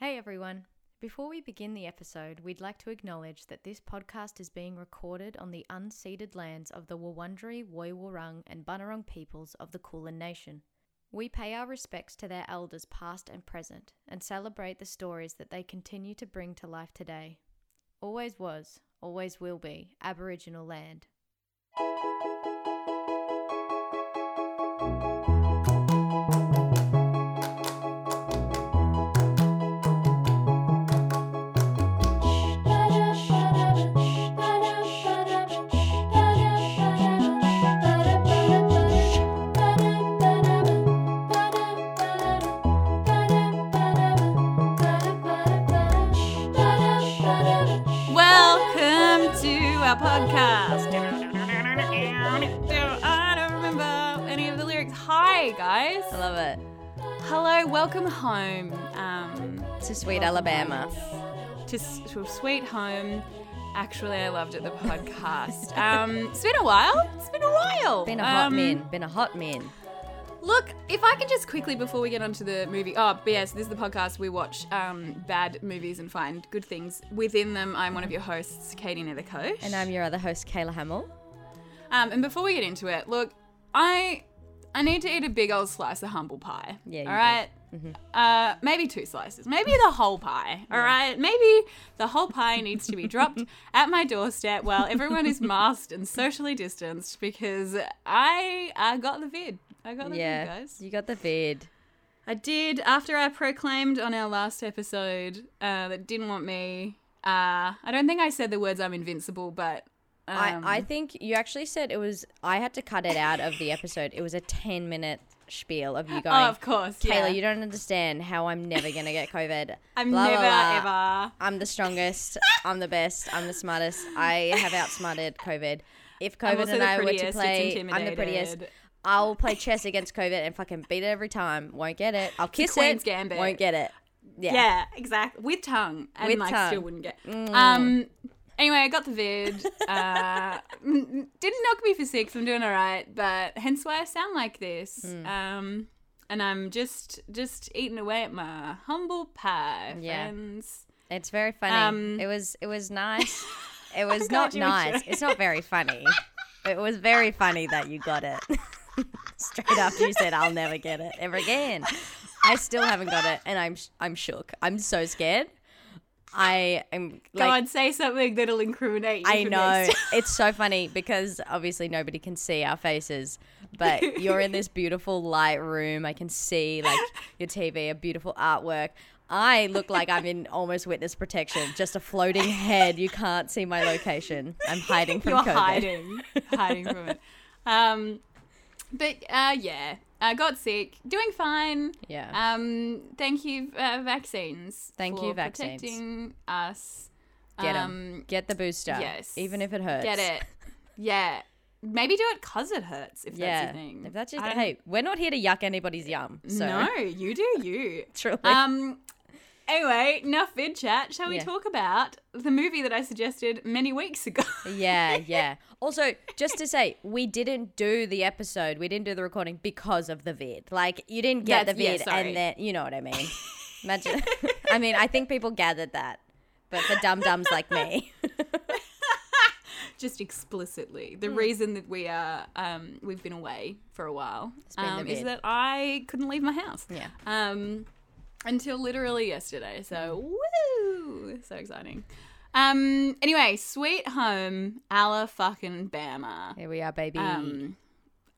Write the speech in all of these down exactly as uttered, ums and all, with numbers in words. Hey everyone. Before we begin the episode, we'd like to acknowledge that this podcast is being recorded on the unceded lands of the Wurundjeri, Woiwurrung and Bunurong peoples of the Kulin Nation. We pay our respects to their elders past and present, and celebrate the stories that they continue to bring to life today. Always was, always will be, Aboriginal land. Podcast. I don't remember any of the lyrics. Hi, guys. I love it. Hello, welcome home. Um, to sweet Alabama. To, to sweet home. Actually, I loved it, the podcast. Um, it's been a while. It's been a while. Been a hot um, min. Been a hot min. Look, if I can just quickly, before we get onto the movie, oh, but yes, this is the podcast. We watch um, bad movies and find good things within them. I'm one of your hosts, Katie Nethercosh. And I'm your other host, Kayla Hamill. Um, and before we get into it, look, I I need to eat a big old slice of humble pie. Yeah, you all right? Mm-hmm. Uh, maybe two slices. Maybe the whole pie, all yeah. right? Maybe the whole pie needs to be dropped at my doorstep while everyone is masked and socially distanced because I, I got the vid. I got the yeah, vid, guys. You got the vid. I did. After I proclaimed on our last episode uh, that didn't want me. Uh, I don't think I said the words "I'm invincible," but um, I, I think you actually said it was. I had to cut it out of the episode. It was a ten minute spiel of you going. Oh, of course, Kayla. Yeah. You don't understand how I'm never gonna get COVID. I'm blah, never blah, blah. ever. I'm the strongest. I'm the best. I'm the smartest. I have outsmarted COVID. If COVID and I were to play, I'm the prettiest. I'll play chess against COVID and fucking beat it every time. Won't get it. I'll kiss it. Gambit. Won't get it. Yeah, yeah, exactly. With tongue, and with like tongue. Still wouldn't get. Mm. Um. Anyway, I got the vid. Uh, didn't knock me for six. I'm doing all right, but hence why I sound like this. Mm. Um. And I'm just just eating away at my humble pie, friends. Yeah. It's very funny. Um, it was it was nice. It was not nice. It's not very funny. It was very funny that you got it. Straight after you said, I'll never get it ever again. I still haven't got it, and I'm I'm shook. I'm so scared. I am. Like, God, say something that'll incriminate you. I know. It's so funny because obviously nobody can see our faces, but you're in this beautiful light room. I can see like your T V, a beautiful artwork. I look like I'm in almost witness protection, just a floating head. You can't see my location. I'm hiding from you're COVID. You're hiding, hiding from it. Um. But uh, yeah, I got sick. Doing fine. Yeah. Um. Thank you, uh, vaccines. Thank you, vaccines. Protecting us. Get them. Um, Get the booster. Yes. Even if it hurts. Get it. Yeah. Maybe do it because it hurts. If yeah. that's your thing. If that's your thing. Hey, we're not here to yuck anybody's yum. So. No, you do you. Truly. Um. Anyway, enough vid chat. Shall we yeah. talk about the movie that I suggested many weeks ago? yeah, yeah. Also, just to say, we didn't do the episode. We didn't do the recording because of the vid. Like, you didn't get That's, the vid yeah, and then, you know what I mean. Imagine. I mean, I think people gathered that, but the dum-dums like me. Just explicitly. The mm. reason that we are, um, we've been away for a while um, is that I couldn't leave my house. Yeah. Um. Until literally yesterday, so woo, so exciting. Um. Anyway, sweet home, alla fucking Bama. Here we are, baby. Um,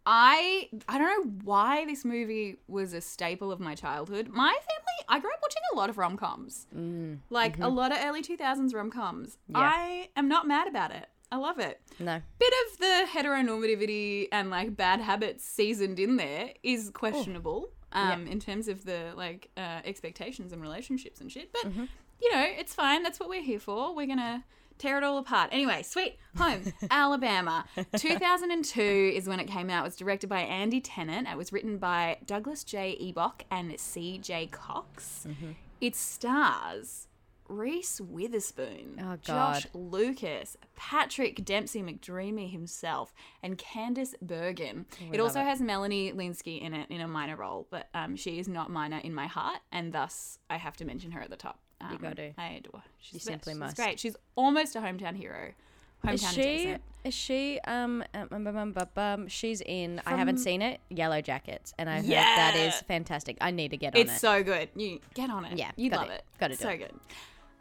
I I don't know why this movie was a staple of my childhood. My family, I grew up watching a lot of rom coms, mm. like mm-hmm. a lot of early two thousands rom coms. Yeah. I am not mad about it. I love it. No, bit of the heteronormativity and like bad habits seasoned in there is questionable. Ooh. Um, yeah. In terms of the like uh, expectations and relationships and shit. But, mm-hmm. you know, it's fine. That's what we're here for. We're going to tear it all apart. Anyway, Sweet Home, Alabama. two thousand two is when it came out. It was directed by Andy Tennant. It was written by Douglas J. Ebok and C J. Cox. Mm-hmm. It stars Reese Witherspoon, oh, God. Josh Lucas, Patrick Dempsey McDreamy himself, and Candice Bergen. We it also it. has Melanie Lynskey in it in a minor role, but um, she is not minor in my heart, and thus I have to mention her at the top. Um, you got to. I adore. She's you simply must. She's great. She's almost a hometown hero. Hometown is she? Adjacent. Is she? Um, um, um, um, she's in. From, I haven't seen it. Yellow Jackets, and I heard yeah. that is fantastic. I need to get on it's it. It's so good. You get on it. Yeah, you love it. Got to do so it. So good.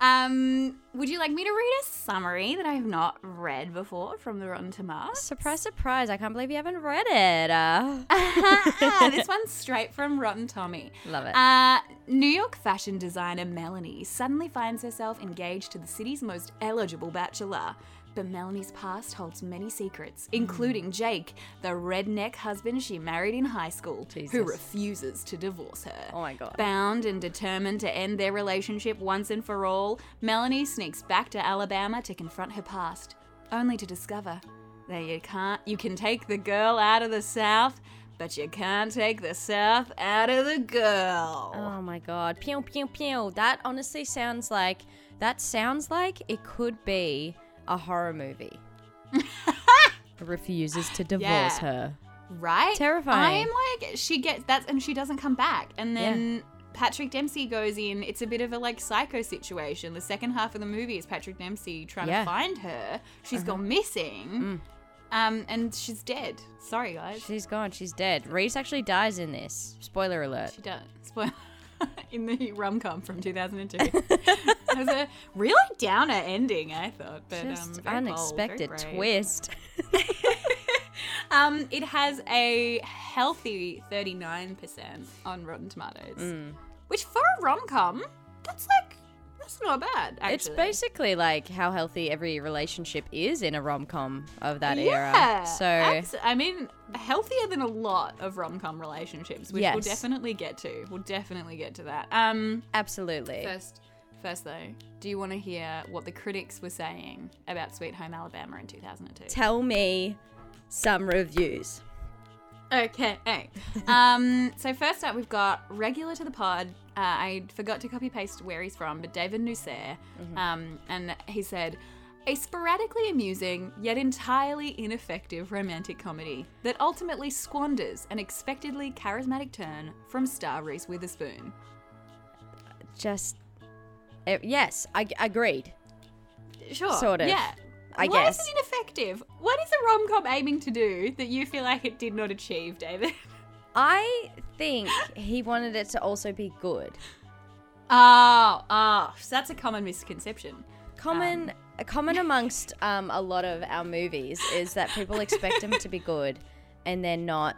Um, would you like me to read a summary that I have not read before from the Rotten Tomatoes? Surprise, surprise. I can't believe you haven't read it. Uh. This one's straight from Rotten Tommy. Love it. Uh, New York fashion designer Melanie suddenly finds herself engaged to the city's most eligible bachelor. But Melanie's past holds many secrets, including Jake, the redneck husband she married in high school, Jesus. who refuses to divorce her. Oh my God. Bound and determined to end their relationship once and for all, Melanie sneaks back to Alabama to confront her past, only to discover that you can't, you can take the girl out of the South, but you can't take the South out of the girl. Oh my God. Pew, pew, pew. That honestly sounds like, that sounds like it could be a horror movie. Refuses to divorce yeah. her. Right? Terrifying. I'm like, she gets that and she doesn't come back. And then yeah. Patrick Dempsey goes in. It's a bit of a like psycho situation. The second half of the movie is Patrick Dempsey trying yeah. to find her. She's uh-huh. gone missing. Mm. Um, and she's dead. Sorry, guys. She's gone. She's dead. Reese actually dies in this. Spoiler alert. She does. Spoiler in the rom-com from two thousand two. It was a really downer ending, I thought. But, Just um, unexpected bold, twist. um, it has a healthy thirty-nine percent on Rotten Tomatoes, mm. which for a rom-com, that's like, that's not bad, actually. It's basically like how healthy every relationship is in a rom-com of that yeah, era. So abs- I mean, healthier than a lot of rom-com relationships, which yes. we'll definitely get to. We'll definitely get to that. Um, Absolutely. First, first though, do you want to hear what the critics were saying about Sweet Home Alabama in two thousand two? Tell me some reviews. Okay. um, so first up, we've got regular to the pod. Uh, I forgot to copy paste where he's from, but David Nusser, mm-hmm. um, and he said, a sporadically amusing yet entirely ineffective romantic comedy that ultimately squanders an expectedly charismatic turn from star Reese Witherspoon. Just, uh, yes, I agreed. Sure. Sort of. Yeah. I Why guess. is it ineffective? What is a rom-com aiming to do that you feel like it did not achieve, David? I think he wanted it to also be good. Oh, oh, so that's a common misconception. Common, um. common amongst um, a lot of our movies is that people expect them to be good, and they're not.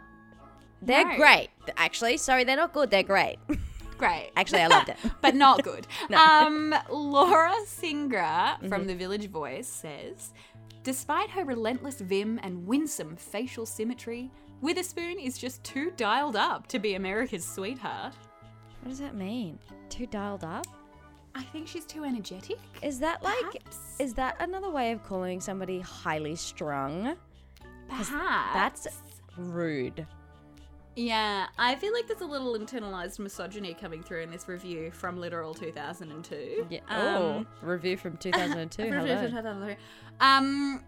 They're no. great, actually. Sorry, they're not good. They're great. Great. Actually, I loved it. But not good. No. Um, Laura Singra from mm-hmm. the Village Voice says, despite her relentless vim and winsome facial symmetry, Witherspoon is just too dialed up to be America's sweetheart. What does that mean? Too dialed up? I think she's too energetic. Is that like, Perhaps. is that another way of calling somebody highly strung? Perhaps. That's rude. Yeah, I feel like there's a little internalized misogyny coming through in this review from literal two thousand two. Yeah. Um, oh, review from two thousand two. Hello. Review from two thousand two. Um,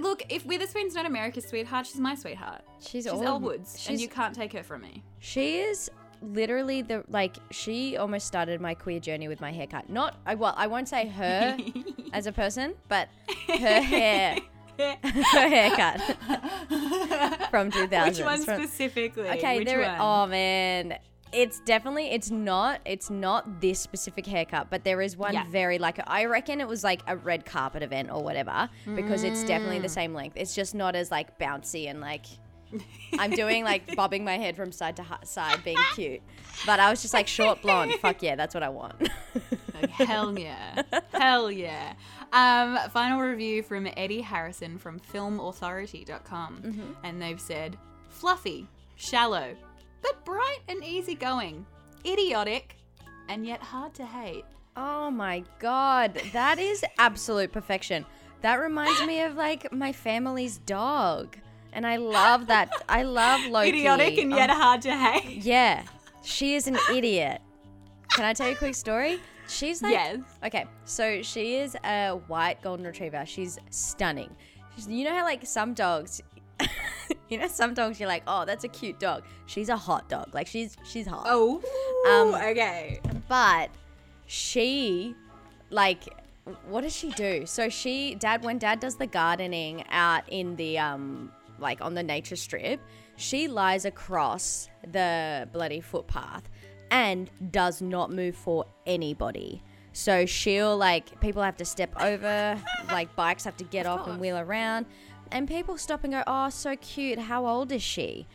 look, if Witherspoon's not America's sweetheart, she's my sweetheart. She's, she's Elle Woods, and you can't take her from me. She is literally the like. She almost started my queer journey with my haircut. Not well. I won't say her as a person, but her hair. Her haircut from two thousand. Which one from, specifically? Okay, Which there. One? Oh man, it's definitely it's not it's not this specific haircut, but there is one yeah. very like I reckon it was like a red carpet event or whatever because mm. it's definitely the same length. It's just not as like bouncy and like I'm doing like bobbing my head from side to side, being cute. But I was just like short blonde. Fuck yeah, that's what I want. Like, hell yeah, hell yeah. Um, final review from Eddie Harrison from Film Authority dot com, mm-hmm. and they've said fluffy, shallow, but bright and easygoing, idiotic, and yet hard to hate. Oh my God, that is absolute perfection. That reminds me of like my family's dog. And I love that. I love Loki. Idiotic and yet um, hard to hate. Yeah. She is an idiot. Can I tell you a quick story? She's like, yes. Okay, so she is a white golden retriever. She's stunning. She's, you know how like some dogs, you know some dogs you're like, oh, that's a cute dog. She's a hot dog. Like she's she's hot. Oh, um, okay. But she, like, what does she do? So she, dad, when dad does the gardening out in the um, like on the nature strip, she lies across the bloody footpath and does not move for anybody. So she'll, like, people have to step over, like, bikes have to get off and wheel around. And people stop and go, oh, so cute, how old is she?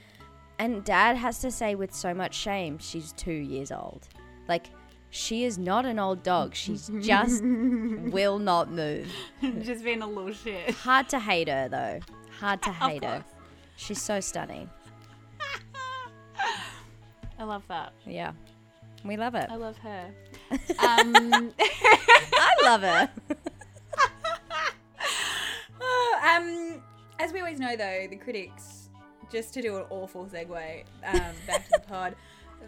And dad has to say with so much shame, she's two years old. Like, she is not an old dog. She's just will not move. Just being a little shit. Hard to hate her, though. Hard to hate her. She's so stunning. I love that. Yeah. We love it. I love her. Um, I love her. Oh, um, as we always know, though, the critics, just to do an awful segue um, back to the pod,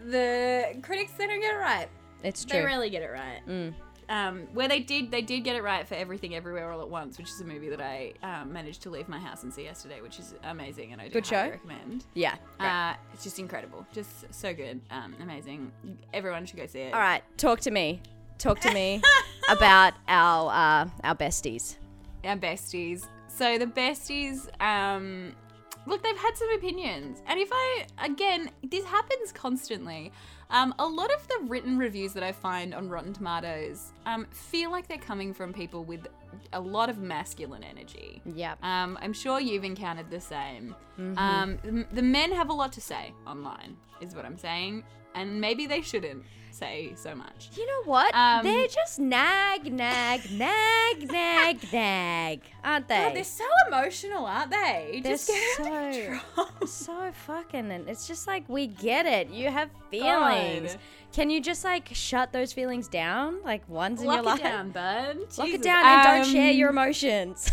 the critics, they don't get it right. It's true. They rarely get it right. Mm. Um, where they did, they did get it right for Everything Everywhere All at Once, which is a movie that I um, managed to leave my house and see yesterday, which is amazing, and I do good highly show. recommend. Yeah, uh, it's just incredible, just so good, um, amazing. Everyone should go see it. All right, talk to me, talk to me about our uh, our besties, our besties. So the besties, um, look, they've had some opinions, and if I again, this happens constantly. Um, a lot of the written reviews that I find on Rotten Tomatoes um, feel like they're coming from people with a lot of masculine energy. Yeah. Um, I'm sure you've encountered the same. Mm-hmm. Um, the men have a lot to say online, is what I'm saying. And maybe they shouldn't say so much. You know what? Um, they're just nag, nag, nag, nag, nag, aren't they? God, they're so emotional, aren't they? They're just so, so fucking, and it's just like, we get it. You have feelings. God. Can you just like shut those feelings down? Like ones in your life. Lock it down, bud. Lock it down and um, don't share your emotions.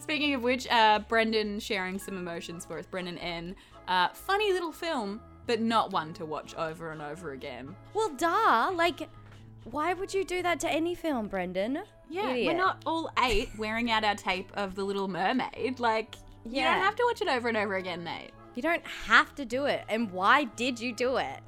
Speaking of which, uh, Brendan sharing some emotions for us. Brendan N. Uh, funny little film. But not one to watch over and over again. Well, duh. Like, why would you do that to any film, Brendan? Yeah, idiot. We're not all eight wearing out our tape of The Little Mermaid. Like, yeah. You don't have to watch it over and over again, mate. You don't have to do it. And why did you do it?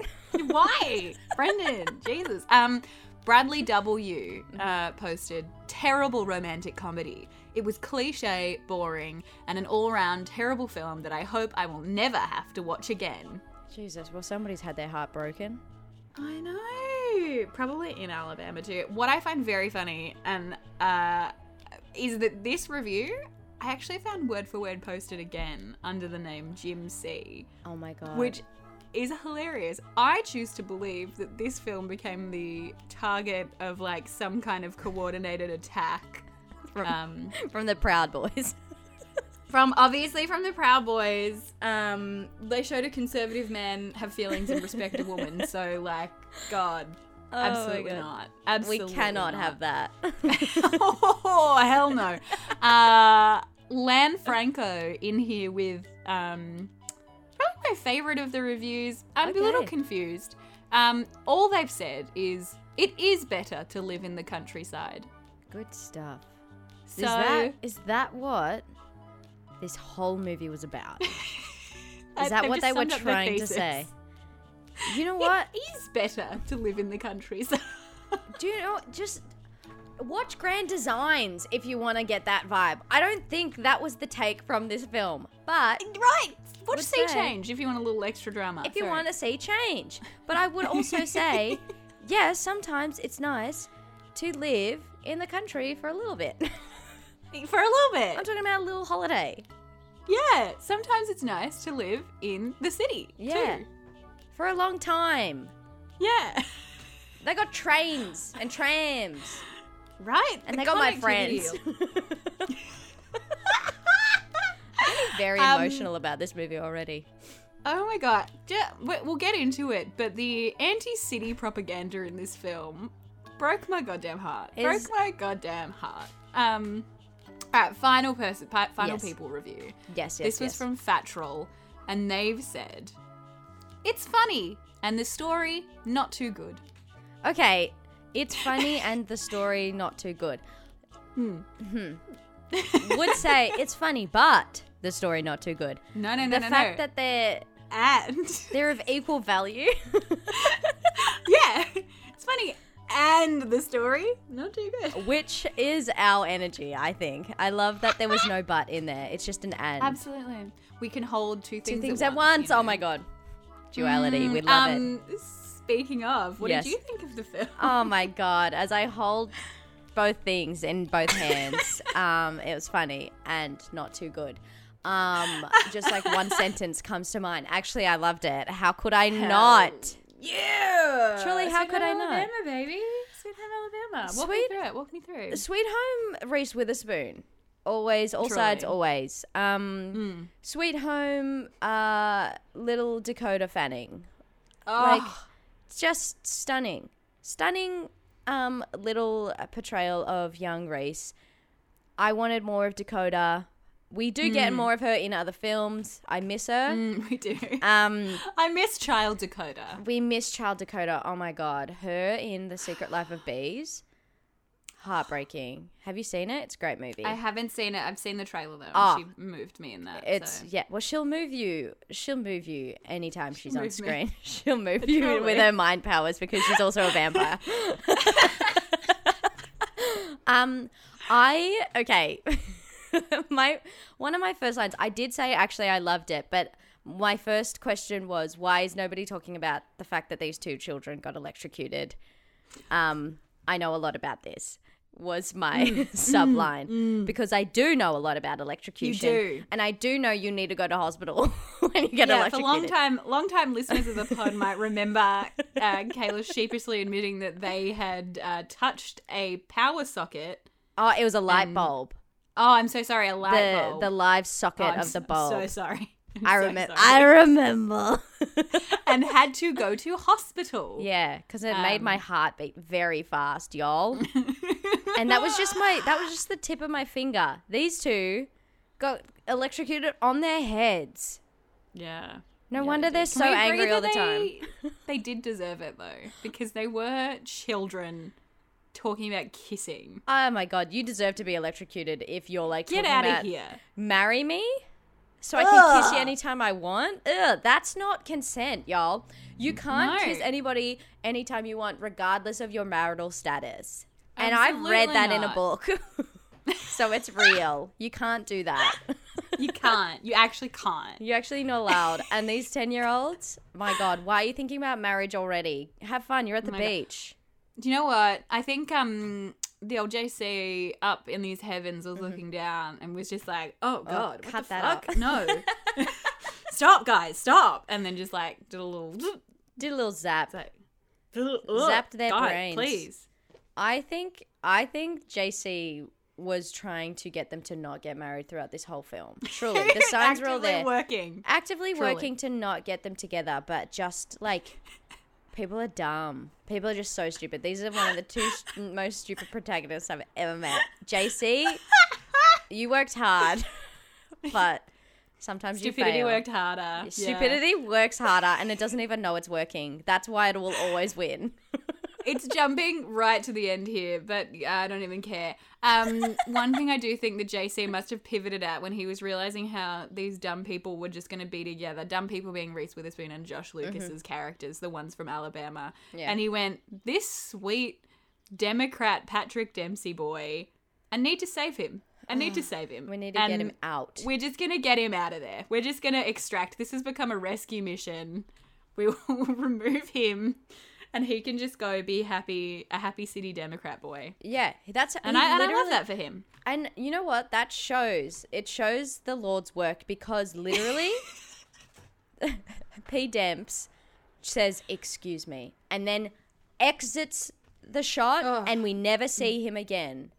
Why? Brendan, Jesus. Um, Bradley W. Uh, posted, terrible romantic comedy. It was cliche, boring, and an all-round terrible film that I hope I will never have to watch again. Jesus, well, somebody's had their heart broken. I know. Probably in Alabama, too. What I find very funny and uh, is that this review, I actually found word for word posted again under the name Jim C. Oh, my God. Which is hilarious. I choose to believe that this film became the target of, like, some kind of coordinated attack. From, um, from the Proud Boys. From, obviously, from the Proud Boys, um, they showed a conservative man have feelings and respect a woman. So, like, God, oh absolutely God. not. Absolutely We cannot not. have that. Oh, hell no. Uh, Lanfranco in here with um, probably my favourite of the reviews. I'm okay. a little confused. Um, all they've said is, it is better to live in the countryside. Good stuff. So, is that, is that what... this whole movie was about? Is that what they were trying to say? You know what? It is better to live in the countryside. Do you know, just watch Grand Designs if you want to get that vibe. I don't think that was the take from this film, but... Right! Watch See Change if you want a little extra drama. If you want to see change. But I would also say, yeah, sometimes it's nice to live in the country for a little bit. For a little bit. I'm talking about a little holiday. Yeah. Sometimes it's nice to live in the city, yeah. too. For a long time. Yeah. They got trains and trams. Right. And the they got my friends. I'm very um, emotional about this movie already. Oh, my God. Yeah, we'll get into it, but the anti-city propaganda in this film broke my goddamn heart. Is... Broke my goddamn heart. Um... All right, final person, final yes. people review. Yes, yes, This was yes. from Fat Troll, and they've said, it's funny, and the story, not too good. Okay, it's funny and the story not too good. Hmm. Hmm. Would say it's funny, but the story not too good. No, no, no, the no. The fact no. that they're and they're of equal value. Yeah, it's funny. And the story, not too good. Which is our energy, I think. I love that there was no but in there. It's just an and. Absolutely. We can hold two things, two things at, at once. once. You know? Oh, my God. Duality. Mm, we love um, it. Speaking of, what yes. did you think of the film? Oh, my God. As I hold both things in both hands, um, it was funny and not too good. Um, just like one sentence comes to mind. Actually, I loved it. How could I Hell. not? Yeah. Truly, how Sweet could Home I Alabama, not? Baby. Sweet Home Alabama. Walk Sweet, me through it. Walk me through. Sweet Home Reese Witherspoon. Always, all Truly. sides, always. Um, mm. Sweet Home uh, little Dakota Fanning. Oh. Like, just stunning. Stunning um, little portrayal of young Reese. I wanted more of Dakota. We do mm. get more of her in other films. I miss her. Mm, we do. Um, I miss Child Dakota. We miss Child Dakota. Oh, my God. Her in The Secret Life of Bees. Heartbreaking. Have you seen it? It's a great movie. I haven't seen it. I've seen the trailer, though. Oh, she moved me in that. It's so. Yeah. Well, she'll move you. She'll move you anytime she's she'll on screen. Me. She'll move it's you totally. with her mind powers because she's also a vampire. um, I... Okay. my one of my first lines, I did say actually I loved it, but my first question was, why is nobody talking about the fact that these two children got electrocuted? Um, I know a lot about this was my mm, subline mm, because I do know a lot about electrocution. You do. And I do know you need to go to hospital when you get yeah, electrocuted. For long time, long time listeners of the pod might remember uh, Kayla sheepishly admitting that they had uh, touched a power socket. Oh, it was a light and- bulb. Oh, I'm so sorry. A light the, bulb. The live socket oh, of so, the bulb. I'm so sorry. I'm I, rem- so sorry. I remember. And had to go to hospital. Yeah, because it um, made my heart beat very fast, y'all. And that was just my. That was just the tip of my finger. These two got electrocuted on their heads. Yeah. No yeah, wonder they're so angry all the time. They did deserve it though, because they were children. Talking about kissing. Oh my God, you deserve to be electrocuted if you're like, get out of here. Marry me so I can Ugh. kiss you anytime I want. Ugh, that's not consent, y'all. You can't no. kiss anybody anytime you want, regardless of your marital status. And Absolutely I've read that not. in a book. So it's real. You can't do that. You can't. You actually can't. You're actually not allowed. And these ten-year-olds, my God, why are you thinking about marriage already? Have fun. You're at the oh beach. God. Do you know what? I think um, the old J C up in these heavens was mm-hmm. looking down and was just like, oh, God, oh, cut the that fuck? Up. No. Stop, guys, stop. And then just like did a little... Did a little zap. Like, zapped their God, brains. Please. I think, I think J C was trying to get them to not get married throughout this whole film. Truly. The signs were all there. Actively working. Actively Truly. working to not get them together, but just like... People are dumb. People are just so stupid. These are one of the two st- most stupid protagonists I've ever met. J C, you worked hard, but sometimes Stupidity you fail. Stupidity worked harder. Stupidity yeah. works harder, and it doesn't even know it's working. That's why it will always win. It's jumping right to the end here, but I don't even care. Um, one thing I do think that J C must have pivoted at when he was realizing how these dumb people were just going to be together, dumb people being Reese Witherspoon and Josh Lucas's mm-hmm. characters, the ones from Alabama. Yeah. And he went, this sweet Democrat Patrick Dempsey boy, I need to save him. I need to save him. We need to and get him out. We're just going to get him out of there. We're just going to extract. This has become a rescue mission. We will remove him. And he can just go be happy, a happy city Democrat boy. Yeah, that's and I, and I love that for him. And you know what? That shows it shows the Lord's work because literally, P. Demps says, "Excuse me," and then exits the shot, oh. and we never see him again.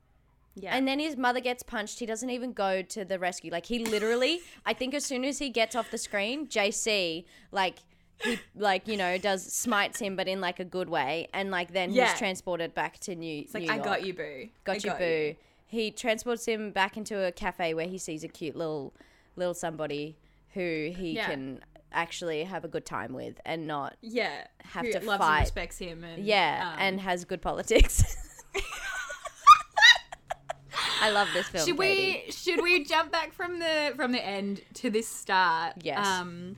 Yeah. And then his mother gets punched. He doesn't even go to the rescue. Like he literally, I think as soon as he gets off the screen, J C like. He, like, you know, does smites him, but in, like, a good way. And, like, then yeah. he's transported back to New, it's like, New York. It's like, I got you, boo. Got I you, got boo. You. He transports him back into a cafe where he sees a cute little little somebody who he yeah. can actually have a good time with and not yeah have to loves fight and respects him and, yeah um, and has good politics. I love this film. Should Katie. we should we jump back from the from the end to this start? Yes. Um,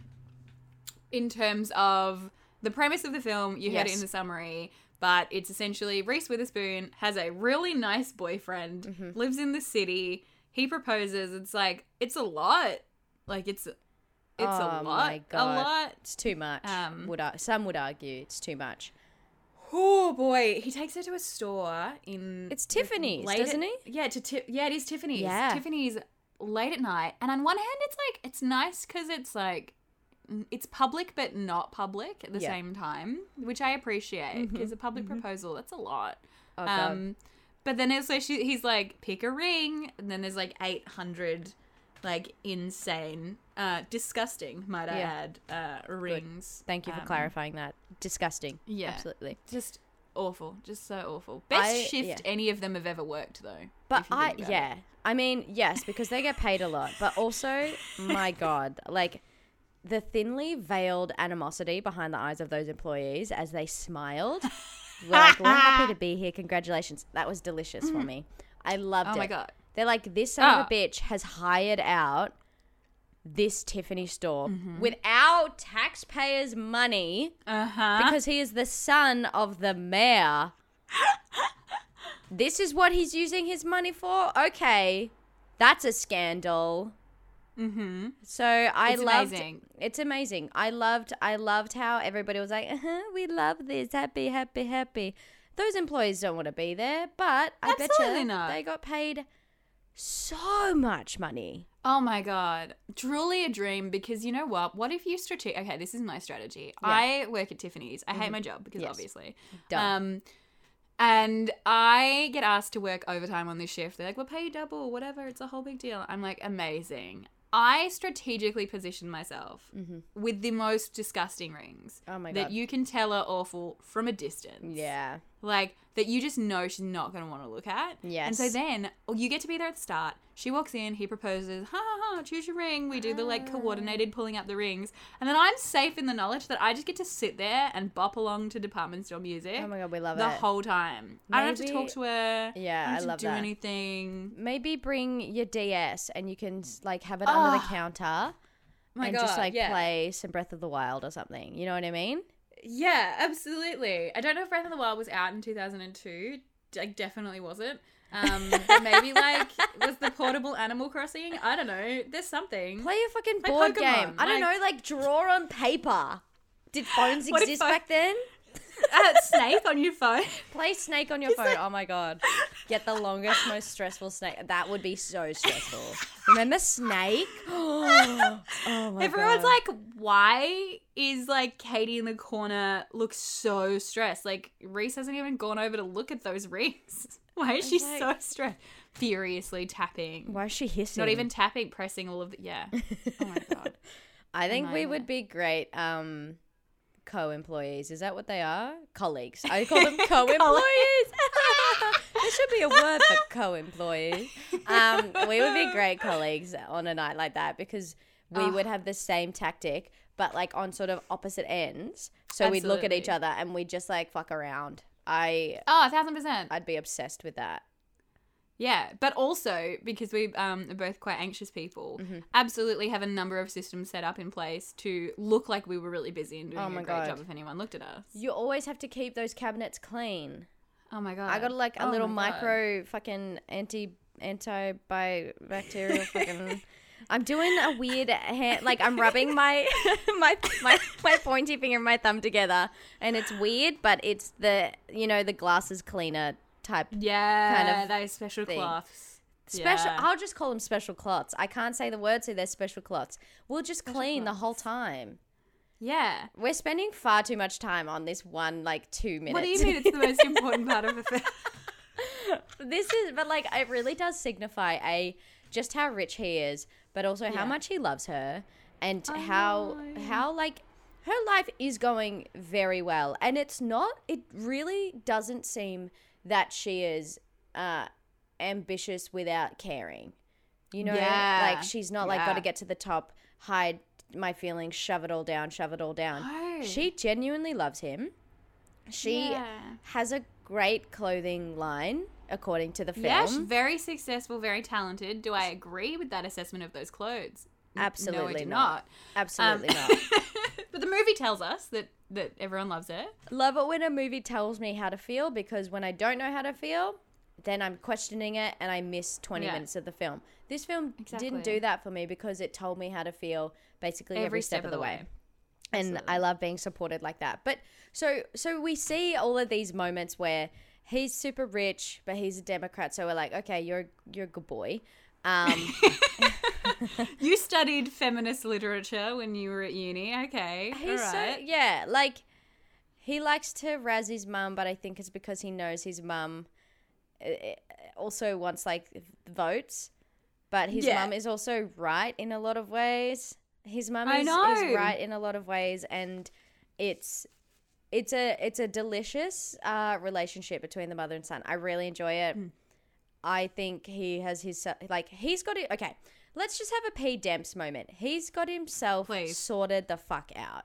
in terms of the premise of the film, you heard yes. it in the summary, but it's essentially Reese Witherspoon has a really nice boyfriend, mm-hmm. lives in the city. He proposes. It's like it's a lot. Like it's it's oh, a lot. My God. A lot. It's too much. Um, would ar- some would argue it's too much. Oh boy, he takes her to a store in it's Tiffany's, doesn't he? Yeah, to ti- yeah, it is Tiffany's. Yeah. Tiffany's late at night, and on one hand, it's like it's nice because it's like it's public but not public at the yeah. same time, which I appreciate because mm-hmm. a public mm-hmm. proposal that's a lot. Oh, um, but then also she, he's like pick a ring, and then there's like eight hundred like insane, uh, disgusting, might I yeah. add, uh, rings. Good. Thank you for um, clarifying that. Disgusting. Yeah. Absolutely. Just awful. Just so awful. Best I, shift yeah. any of them have ever worked, though. But I, yeah. It. I mean, yes, because they get paid a lot. But also, my God, like the thinly veiled animosity behind the eyes of those employees as they smiled. We're like, we're happy to be here. Congratulations. That was delicious mm. for me. I loved oh it. Oh, my God. They're like, this son oh. of a bitch has hired out this Tiffany store mm-hmm. with our taxpayers' money uh-huh. because he is the son of the mayor. This is what he's using his money for? Okay. That's a scandal. Mm-hmm. So I it's loved amazing. It's amazing. I loved I loved how everybody was like, uh-huh, we love this. Happy, happy, happy. Those employees don't want to be there, but I Absolutely bet you not. They got paid so much money. Oh my God. Truly a dream, because you know what? What if you strate- okay, this is my strategy. Yeah. I work at Tiffany's. I mm-hmm. hate my job because yes. obviously. Duh. Um and I get asked to work overtime on this shift. They're like, "We'll pay you double, whatever. It's a whole big deal." I'm like, "Amazing." I strategically position myself mm-hmm. with the most disgusting rings oh my God. That you can tell are awful from a distance. Yeah. Like, that you just know she's not going to want to look at. Yes. And so then you get to be there at the start. She walks in. He proposes, ha, ha, ha, choose your ring. We do the, like, coordinated pulling up the rings. And then I'm safe in the knowledge that I just get to sit there and bop along to department store music. Oh, my God, we love the it. The whole time. Maybe, I don't have to talk to her. Yeah, I, don't have I love to do that. Anything. Maybe bring your D S and you can, like, have it oh, under the counter. My and God, just, like, yeah. play some Breath of the Wild or something. You know what I mean? Yeah, absolutely. I don't know if Breath of the Wild was out in two thousand two. Like, definitely wasn't. Um, maybe, like, was the portable Animal Crossing? I don't know. There's something. Play a fucking play board Pokemon. Game. I like, don't know. Like, draw on paper. Did phones exist phone- back then? Uh, Snake on your phone. Play Snake on your Is phone. That- oh, my God. Get the longest, most stressful Snake. That would be so stressful. Remember Snake? Oh, oh my Everyone's God. Everyone's like, why is, like, Katie in the corner looks so stressed? Like, Reese hasn't even gone over to look at those rings. Why is she like, so stressed? Furiously tapping. Why is she hissing? Not even tapping, pressing all of the... Yeah. Oh, my God. I think Am we I would there? Be great... Um, co-employees. Is that what they are? Colleagues. I call them co-employees. There should be a word for co-employees. Um, we would be great colleagues on a night like that because we oh. would have the same tactic but like on sort of opposite ends. So Absolutely. We'd look at each other and we'd just like fuck around. I Oh, a thousand percent. I'd be obsessed with that. Yeah, but also because we um, are both quite anxious people, mm-hmm. absolutely have a number of systems set up in place to look like we were really busy and doing oh my a great God. Job if anyone looked at us. You always have to keep those cabinets clean. Oh, my God. I got like a oh little micro God. Fucking anti antibacterial fucking... I'm doing a weird hand, like I'm rubbing my, my my my pointy finger and my thumb together and it's weird, but it's the, you know, the glasses cleaner type yeah kind of those special thing. Cloths special yeah. I'll just call them special cloths. I can't say the word, so they're special cloths. We'll just special clean cloths. The whole time. Yeah, we're spending far too much time on this one like two minutes. What do you mean? It's the most important part of the film. This is but like it really does signify a just how rich he is but also yeah. how much he loves her and I how know. How like her life is going very well and it's not it really doesn't seem that she is uh, ambitious without caring. You know, yeah. like she's not yeah. like got to get to the top, hide my feelings, shove it all down, shove it all down. Oh. She genuinely loves him. She yeah. has a great clothing line, according to the film. Yeah, she's very successful, very talented. Do I agree with that assessment of those clothes? Absolutely no, I do not. not. Absolutely um, not. But the movie tells us that, that everyone loves her. Love it when a movie tells me how to feel, because when I don't know how to feel, then I'm questioning it and I miss twenty yeah. minutes of the film. This film exactly. didn't do that for me, because it told me how to feel basically every, every step, step of the way. way. And absolutely. I love being supported like that. But so so we see all of these moments where he's super rich, but he's a Democrat. So we're like, okay, you're you're a good boy. Um, you studied feminist literature when you were at uni. Okay, he's all right. So, yeah, like he likes to razz his mum, but I think it's because he knows his mum also wants like votes. But his yeah. mum is also right in a lot of ways. His mum is, is right in a lot of ways, and it's it's a it's a delicious uh, relationship between the mother and son. I really enjoy it. Mm. I think he has his like he's got it. Okay, let's just have a P. Demps moment. He's got himself Please. sorted the fuck out.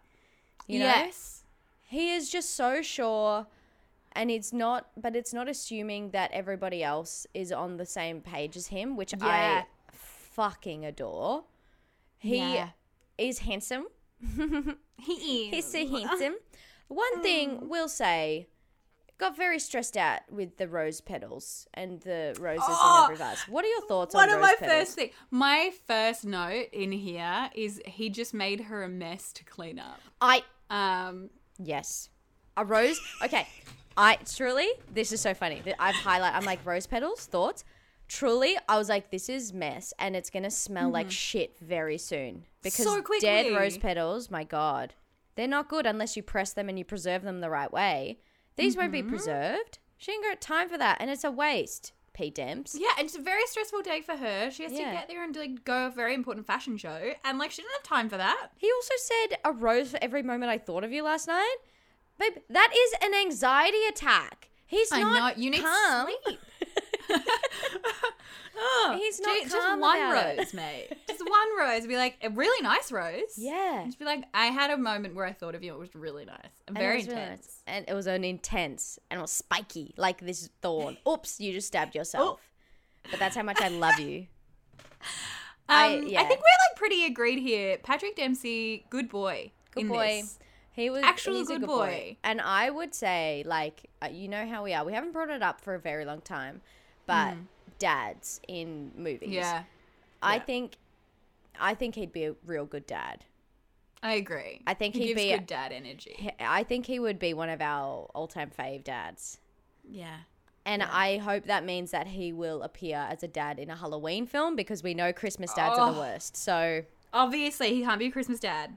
You know? Yes, he is just so sure, and it's not. But it's not assuming that everybody else is on the same page as him, which yeah. I fucking adore. He. Yeah. Is handsome. He is. He's so handsome. One thing we'll say, got very stressed out with the rose petals and the roses oh, in every vase. What are your thoughts on rose petals? One of my first things. My first note in here is he just made her a mess to clean up. I. Um. Yes. A rose. Okay. I truly. This is so funny. I've highlighted. I'm like rose petals. Thoughts. Truly, I was like, this is mess, and it's going to smell mm-hmm. like shit very soon. Because so quickly. Dead rose petals, my God, they're not good unless you press them and you preserve them the right way. These mm-hmm. won't be preserved. She ain't got time for that, and it's a waste, P. Demps. Yeah, and it's a very stressful day for her. She has yeah. to get there and like go a very important fashion show, and like she didn't have time for that. He also said, a rose for every moment I thought of you last night. Babe, that is an anxiety attack. He's I not know. You need calm. Sleep. Oh, he's not just, calm just one about rose, it. Mate. Just one rose. Be like a really nice rose. Yeah. Just be like, I had a moment where I thought of you. It was really nice. And and very intense. Really nice. And it was an intense, and it was spiky, like this thorn. Oops, you just stabbed yourself. Oh. But that's how much I love you. um, I, yeah. I think we're like pretty agreed here. Patrick Dempsey, good boy. Good boy. This. He was actually good a good boy. boy. And I would say, like, you know how we are. We haven't brought it up for a very long time. But mm. dads in movies. Yeah. I yeah. think I think he'd be a real good dad. I agree. I think he he'd gives be good dad energy. I think he would be one of our all-time fave dads. Yeah. And yeah. I hope that means that he will appear as a dad in a Halloween film, because we know Christmas dads oh. are the worst. So obviously he can't be a Christmas dad.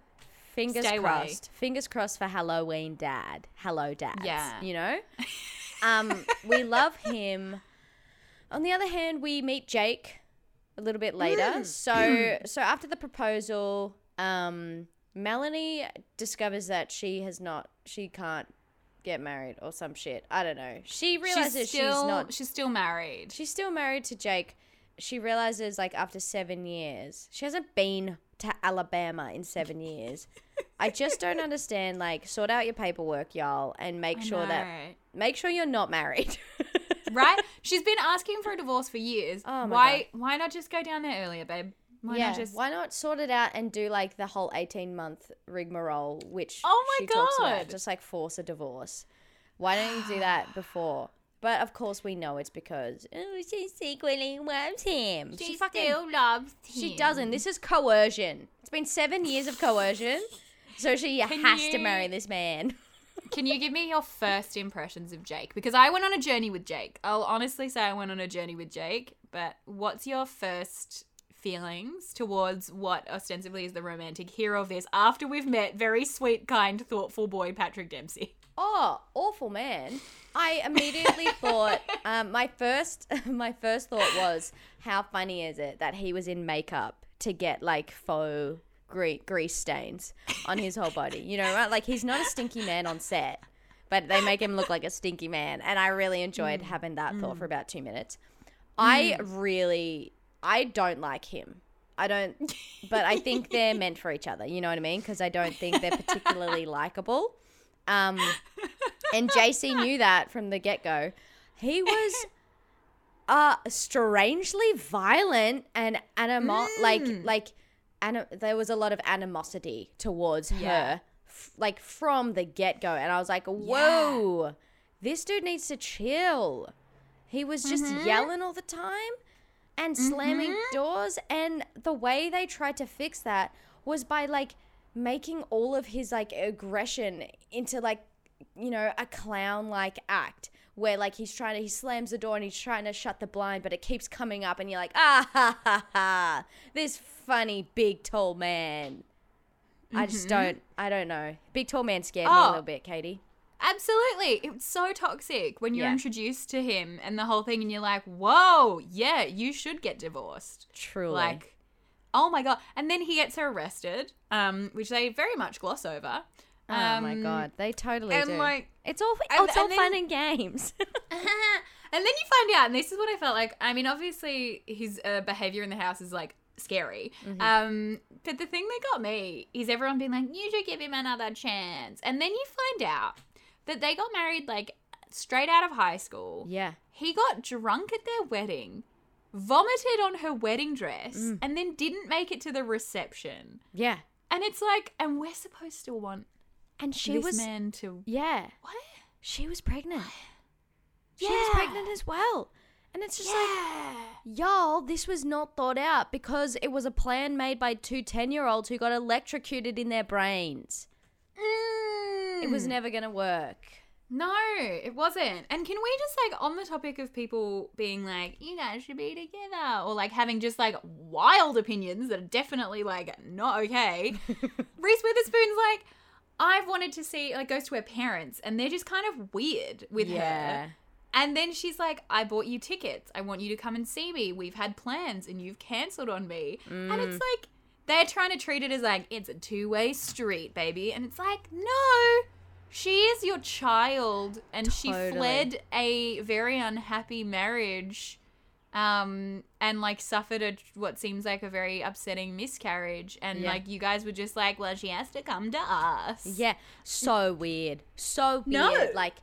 Fingers Stay crossed. Away. Fingers crossed for Halloween dad. Hello dads. Yeah. You know? um, we love him. On the other hand, we meet Jake a little bit later. Mm. So mm. so after the proposal, um, Melanie discovers that she has not, she can't get married or some shit. I don't know. She realizes she's, still, she's not. She's still married. She's still married to Jake. She realizes like after seven years, she hasn't been to Alabama in seven years. I just don't understand. Like, sort out your paperwork, y'all, and make I sure know. that make sure you're not married. Right? She's been asking for a divorce for years. Oh my why God. Why not just go down there earlier, babe? Why yeah. not just why not sort it out and do like the whole eighteen month rigmarole, which oh my she God. talks about, just like force a divorce. Why don't you do that before? But of course we know it's because oh, she secretly loves him. She, she fucking, still loves him. She doesn't. This is coercion. It's been seven years of coercion. So she Can has you... to marry this man. Can you give me your first impressions of Jake? Because I went on a journey with Jake. I'll honestly say I went on a journey with Jake, but what's your first feelings towards what ostensibly is the romantic hero of this after we've met very sweet, kind, thoughtful boy Patrick Dempsey? Oh, awful man. I immediately thought, um, my first my first thought was, how funny is it that he was in makeup to get like faux grease stains on his whole body, you know, right? Like, he's not a stinky man on set, but they make him look like a stinky man, and I really enjoyed mm. having that mm. thought for about two minutes. Mm. I really I don't like him. I don't – but I think they're meant for each other, you know what I mean, because I don't think they're particularly likable. Um, and J C knew that from the get-go. He was uh, strangely violent and animo- mm. like like anim- there was a lot of animosity towards yeah. her, f- like from the get-go. And I was like, whoa, yeah. this dude needs to chill. He was just mm-hmm. yelling all the time and slamming mm-hmm. doors. And the way they tried to fix that was by like making all of his like aggression into like, you know, a clown-like act where like he's trying to, he slams the door and he's trying to shut the blind, but it keeps coming up and you're like, ah, ha, ha, ha, this funny big tall man. Mm-hmm. I just don't, I don't know. Big tall man scared oh. me a little bit, Katie. Absolutely. It's so toxic when you're yeah. introduced to him and the whole thing and you're like, whoa, yeah, you should get divorced. Truly. Like, oh my God. And then he gets her arrested, um, which they very much gloss over. Oh um, my God. They totally and do. Like, it's all, and, it's all and then, fun and games. And then you find out, and this is what I felt like. I mean, obviously his uh, behavior in the house is like scary. Mm-hmm. Um, but the thing that got me is everyone being like, you should give him another chance. And then you find out that they got married like straight out of high school. Yeah. He got drunk at their wedding, vomited on her wedding dress, mm. and then didn't make it to the reception. Yeah. And it's like, and we're supposed to want and she this was, man to... Yeah. What? She was pregnant. What? She yeah. was pregnant as well. And it's just yeah. like, y'all, this was not thought out because it was a plan made by two ten-year-olds who got electrocuted in their brains. It was never going to work. No, it wasn't. And can we just, like, on the topic of people being like, you guys should be together, or, like, having just, like, wild opinions that are definitely, like, not okay, Reese Witherspoon's like, I've wanted to see, like, goes to her parents, and they're just kind of weird with yeah. her. And then she's like, I bought you tickets. I want you to come and see me. We've had plans, and you've cancelled on me. Mm. And it's like... they're trying to treat it as like, it's a two-way street, baby. And it's like, no, she is your child. And totally. She fled a very unhappy marriage um, and like suffered a what seems like a very upsetting miscarriage. And yeah. like you guys were just like, well, she has to come to us. Yeah. So weird. So weird. No. Like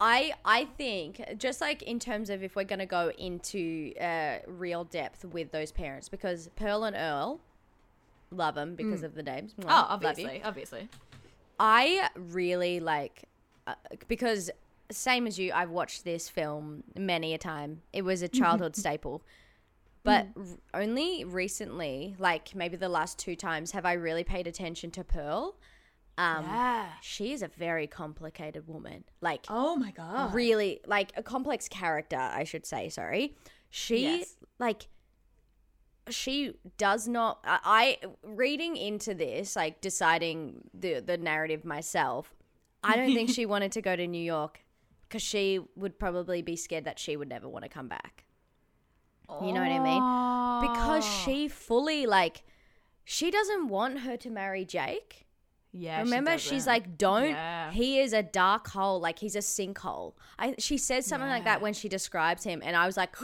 I I think just like in terms of if we're going to go into uh, real depth with those parents, because Pearl and Earl, love them because mm. of the names. Well, oh, obviously, obviously. I really like, uh, because same as you, I've watched this film many a time. It was a childhood staple. But mm. r- only recently, like maybe the last two times, have I really paid attention to Pearl. Um, yeah. She is a very complicated woman. Like, oh my God. Really, like a complex character, I should say, sorry. She, yes. like... she does not I reading into this, like deciding the the narrative myself, I don't think she wanted to go to New York because she would probably be scared that she would never want to come back. You know what I mean? Because she fully like she doesn't want her to marry Jake. Yeah, remember she she's like, don't. Yeah. He is a dark hole, like he's a sinkhole. I she says something yeah. like that when she describes him, and I was like,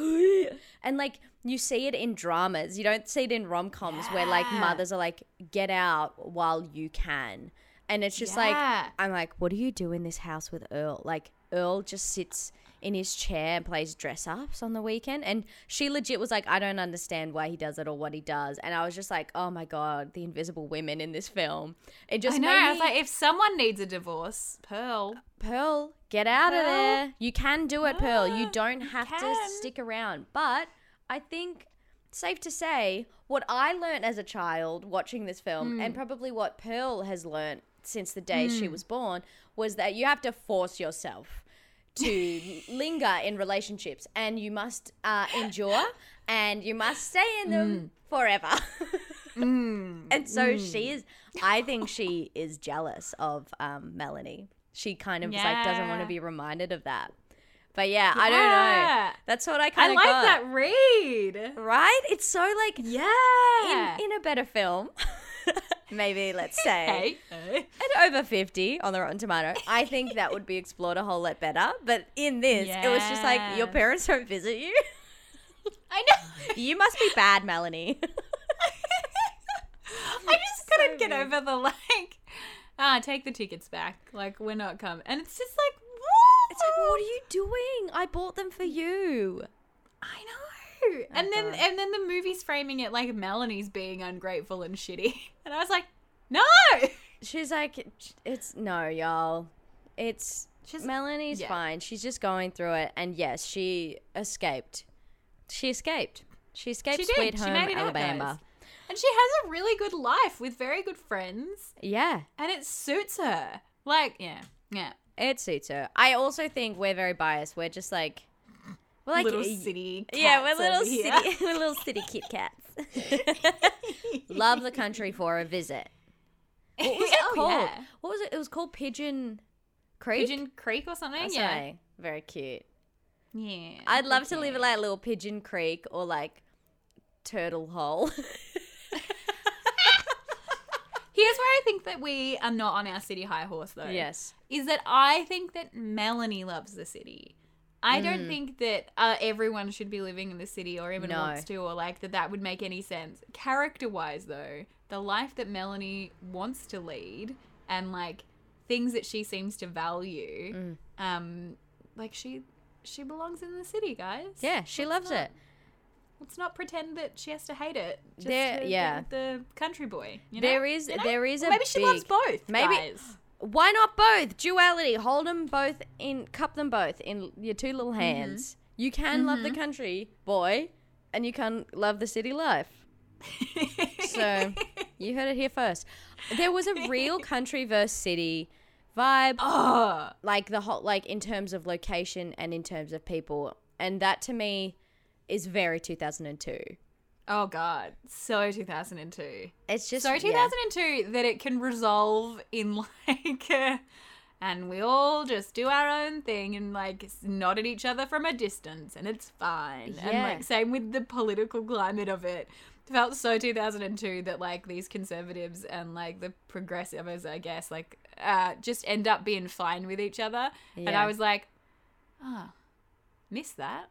and like you see it in dramas, you don't see it in rom coms yeah. where like mothers are like, get out while you can, and it's just yeah. like, I'm like, what do you do in this house with Earl? Like Earl just sits in his chair and plays dress ups on the weekend, and she legit was like, I don't understand why he does it or what he does. And I was just like, oh my God, the invisible women in this film. It just I know. Made me, I was like, if someone needs a divorce, Pearl, Pearl, get out Pearl. Of there. You can do it, Pearl. You don't have you to stick around. But I think safe to say, what I learned as a child watching this film, mm. and probably what Pearl has learned since the day mm. she was born, was that you have to force yourself to linger in relationships, and you must uh, endure, and you must stay in them mm. forever. mm. And so mm. she is, I think she is jealous of um, Melanie. She kind of yeah. like doesn't want to be reminded of that. But yeah, yeah. I don't know. That's what I kind of got. I like that read. Right? It's so like, yeah, in, in a better film. Maybe, let's say, hey, hey. And over fifty on the Rotten Tomato, I think that would be explored a whole lot better. But in this, yeah. it was just like, your parents don't visit you. I know. You must be bad, Melanie. couldn't get over the like, ah, take the tickets back. Like, we're not coming. And it's just like, what? It's like, what are you doing? I bought them for you. I know. Oh, and then God. and then the movie's framing it like Melanie's being ungrateful and shitty. And I was like, no. She's like, it's no, y'all. It's she's, Melanie's yeah. fine. She's just going through it. And yes, she escaped. She escaped. She escaped she Sweet Home she Alabama. Out, and she has a really good life with very good friends. Yeah. And it suits her. Like, yeah. Yeah. It suits her. I also think we're very biased. We're just like We're like little city cats. Yeah, we're little city we're little city Kit Kats. Love the country for a visit. What was it oh, called? Yeah. What was it? It was called Pigeon Creek. Pigeon Creek or something? That's yeah. Right. Very cute. Yeah. I'd love okay. to live at like little Pigeon Creek or like Turtle Hole. Here's where I think that we are not on our city high horse though. Yes. Is that I think that Melanie loves the city. I don't mm. think that uh, everyone should be living in the city or even no. wants to or, like, that that would make any sense. Character-wise, though, the life that Melanie wants to lead and, like, things that she seems to value, mm. um, like, she she belongs in the city, guys. Yeah, she let's loves not, it. Let's not pretend that she has to hate it just there, to yeah. the country boy, you know? There is, you know? There is a Maybe big, she loves both, maybe, guys. Why not both? Duality. Hold them both in, cup them both in your two little hands. Mm-hmm. You can mm-hmm. love the country, boy, and you can love the city life. So you heard it here first. There was a real country versus city vibe. Oh. Like the whole, like in terms of location and in terms of people. And that to me is very two thousand two. Oh, God. So two thousand two. It's just... So two thousand two yeah. that it can resolve in, like, uh, and we all just do our own thing and, like, nod at each other from a distance and it's fine. Yeah. And, like, same with the political climate of it. It felt so two thousand two that, like, these conservatives and, like, the progressives, I guess, like, uh, just end up being fine with each other. Yeah. And I was like, oh, miss that.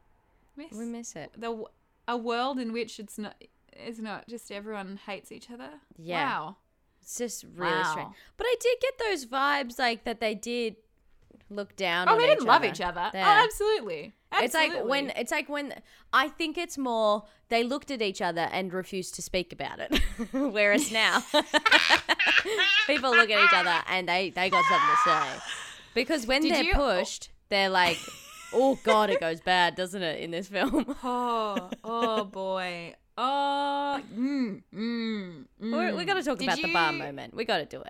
Miss we miss it. The... A world in which it's not, it's not just everyone hates each other. Yeah. Wow. It's just really wow. strange. But I did get those vibes like that they did look down oh, on each other. Oh, they didn't love each other. There. Oh, absolutely. absolutely. It's like when, it's like when, I think it's more they looked at each other and refused to speak about it. Whereas now, people look at each other and they, they got something to say. Because when did they're you- pushed, they're like... Oh, God, it goes bad, doesn't it, in this film? oh, oh, boy. Oh, mm, mm, mm. We're, we're going to talk Did about you... the bar moment. We got to do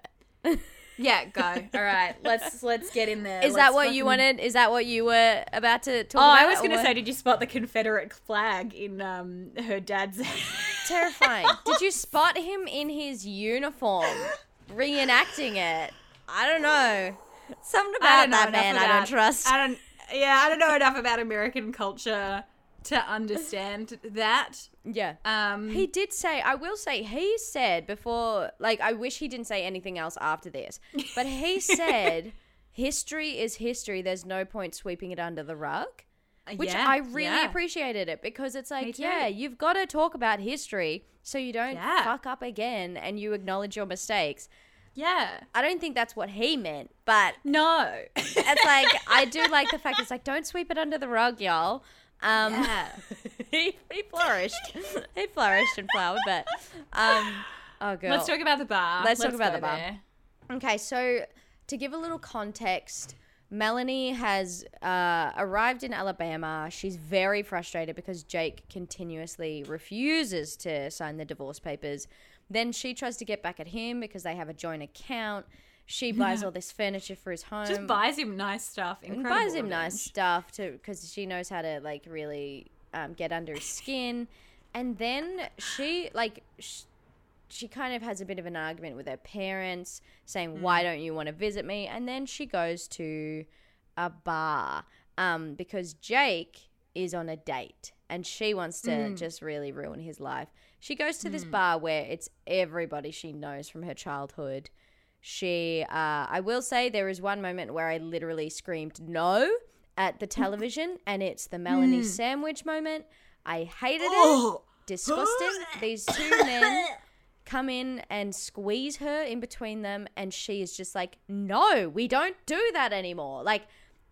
it. Yeah, go. All right, let's let's get in there. Is let's that what fucking... you wanted? Is that what you were about to talk oh, about? Oh, I was going to say, did you spot the Confederate flag in um her dad's... Terrifying. Did you spot him in his uniform reenacting it? I don't know. Something about that man I don't trust. I don't... Yeah, I don't know enough about American culture to understand that. Yeah. Um, he did say, I will say, he said before, like, I wish he didn't say anything else after this, but he said, history is history. There's no point sweeping it under the rug, which yeah, I really yeah. appreciated it because it's like, yeah, you've got to talk about history so you don't yeah. fuck up again and you acknowledge your mistakes. Yeah. I don't think that's what he meant, but... No. It's like, I do like the fact it's like, don't sweep it under the rug, y'all. Um, yeah. he, he flourished. he flourished and flowered, but... Um, oh, girl. Let's talk about the bar. Let's, Let's talk about the bar. There. Okay, so to give a little context, Melanie has uh, arrived in Alabama. She's very frustrated because Jake continuously refuses to sign the divorce papers. Then she tries to get back at him because they have a joint account. She buys all this furniture for his home. Just buys him nice stuff. Incredible. And buys him revenge. nice stuff too, because she knows how to like really um, get under his skin. And then she like sh- she kind of has a bit of an argument with her parents, saying, mm. "Why don't you want to visit me?" And then she goes to a bar um, because Jake is on a date, and she wants to mm. just really ruin his life. She goes to this mm. bar where it's everybody she knows from her childhood. She, uh, I will say there is one moment where I literally screamed no at the television, and it's the Melanie mm. sandwich moment. I hated it. Oh. Disgusting. These two men come in and squeeze her in between them, and she is just like, no, we don't do that anymore. Like,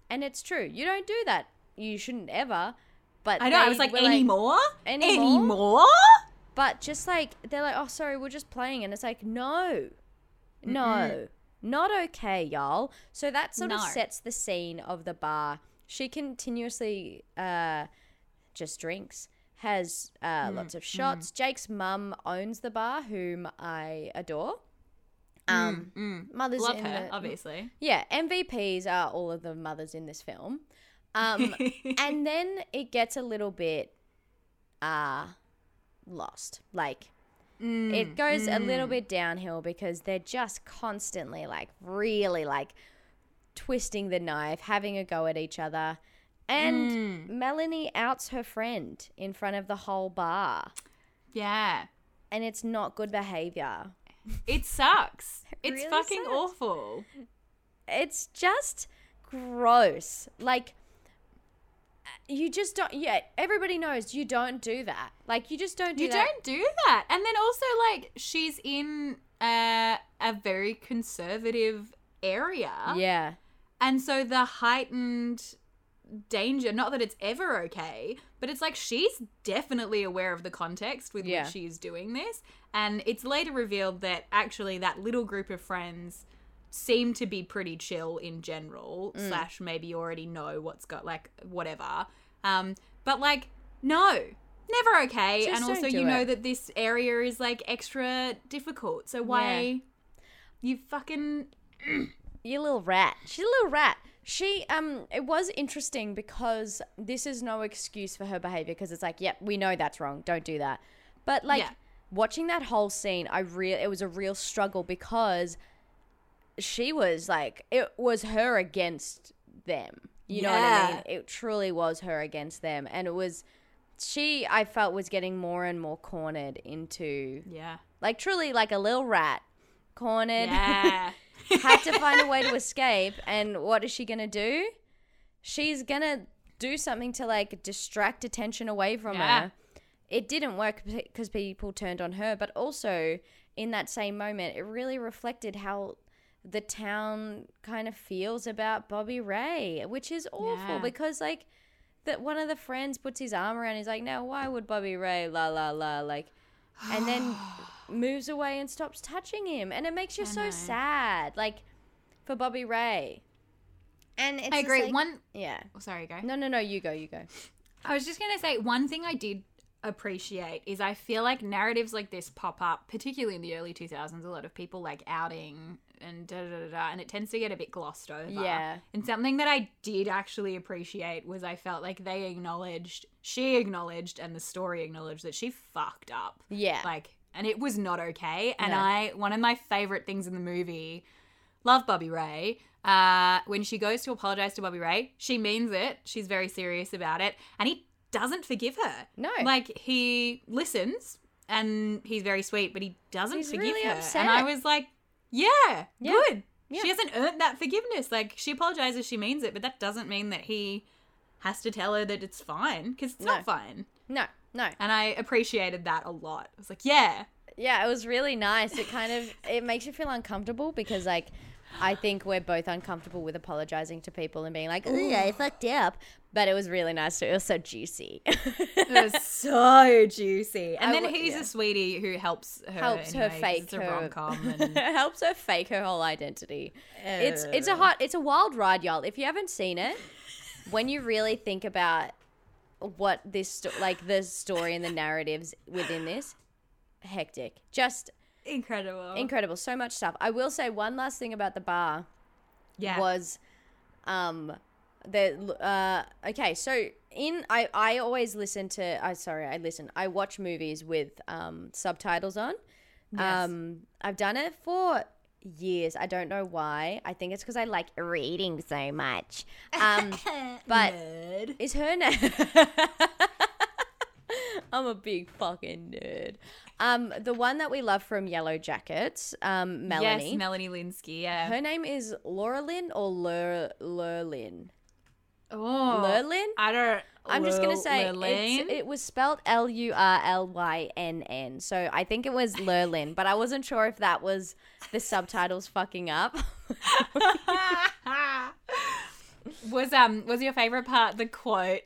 and it's true, you don't do that. You shouldn't ever. But I know, I was like, anymore? Like, anymore? Anymore? But just like, they're like, oh, sorry, we're just playing. And it's like, no, no, Mm-mm. not okay, y'all. So that sort no. of sets the scene of the bar. She continuously uh, just drinks, has uh, mm. lots of shots. Mm. Jake's mum owns the bar, whom I adore. Um, mm. Mm. Mothers Love in her, the, obviously. Yeah, M V Ps are all of the mothers in this film. Um, and then it gets a little bit uh, lost. Like, mm, it goes mm. a little bit downhill because they're just constantly, like, really, like, twisting the knife, having a go at each other. And mm. Melanie outs her friend in front of the whole bar. Yeah. And it's not good behavior. It sucks. it it's really fucking sucks. Awful. It's just gross. Like, you just don't, yeah, everybody knows you don't do that. Like, you just don't do you that. You don't do that. And then also, like, she's in uh, a very conservative area. Yeah. And so the heightened danger, not that it's ever okay, but it's like she's definitely aware of the context with yeah. which she's doing this. And it's later revealed that actually that little group of friends seem to be pretty chill in general, mm. slash maybe already know what's got, like, whatever. Um, but, like, no, never okay. Just and also you it. know that this area is, like, extra difficult. So why yeah. you fucking... you little rat. She's a little rat. She, um, it was interesting because this is no excuse for her behavior because it's like, yep, yeah, we know that's wrong. Don't do that. But, like, yeah. watching that whole scene, I real it was a real struggle because... she was like, it was her against them. You yeah. know what I mean? It truly was her against them. And it was, she, I felt, was getting more and more cornered into, yeah, like, truly like a little rat, cornered, yeah. had to find a way to escape. And what is she going to do? She's going to do something to, like, distract attention away from yeah. her. It didn't work because people turned on her. But also in that same moment, it really reflected how the town kind of feels about Bobby Ray, which is awful yeah. because, like, that one of the friends puts his arm around, he's like, now why would Bobby Ray la la la, like, and then moves away and stops touching him, and it makes you I so know. sad, like, for Bobby Ray. And it's I agree like, one yeah oh, sorry go no no no you go you go I was just gonna say, one thing I did appreciate is I feel like narratives like this pop up, particularly in the early two thousands, a lot of people, like, outing and da da da da, and it tends to get a bit glossed over. Yeah. And something that I did actually appreciate was I felt like they acknowledged, she acknowledged, and the story acknowledged that she fucked up. Yeah. Like, and it was not okay. And no. I, one of my favorite things in the movie, love Bobby Ray, uh, when she goes to apologize to Bobby Ray, she means it. She's very serious about it. And he doesn't forgive her. No. Like, he listens and he's very sweet, but he doesn't he's forgive really her. Upset. And I was like, Yeah, yeah, good. Yeah. She hasn't earned that forgiveness. Like, she apologizes, she means it, but that doesn't mean that he has to tell her that it's fine, because it's no. not fine. No, no. And I appreciated that a lot. I was like, yeah. Yeah, it was really nice. It kind of, it makes you feel uncomfortable because, like, I think we're both uncomfortable with apologizing to people and being like, oh, yeah, I fucked up. But it was really nice. It was so juicy. It was so juicy. And I then w- he's yeah. a sweetie who helps her. Helps anyway, her fake her. Rom-com and... helps her fake her whole identity. Uh... It's it's a hot, it's a wild ride, y'all. If you haven't seen it, when you really think about what this, sto- like the story and the narratives within this, hectic. Just... Incredible. Incredible. So much stuff. I will say one last thing about the bar. Yeah. Was um the uh okay, so in I I always listen to I sorry, I listen. I watch movies with um subtitles on. Yes. Um I've done it for years. I don't know why. I think it's because I like reading so much. Um but nerd. Is her name I'm a big fucking nerd. Um, the one that we love from Yellow Jackets, um, Melanie. Yes, Melanie Lynskey, yeah. Her name is Laura Lynn or Lur Lurlin? Oh. Lurlin? I don't I'm just going to say it's, it was spelled L U R L Y N N. So I think it was Lurlin, but I wasn't sure if that was the subtitles fucking up. Was um was your favorite part the quote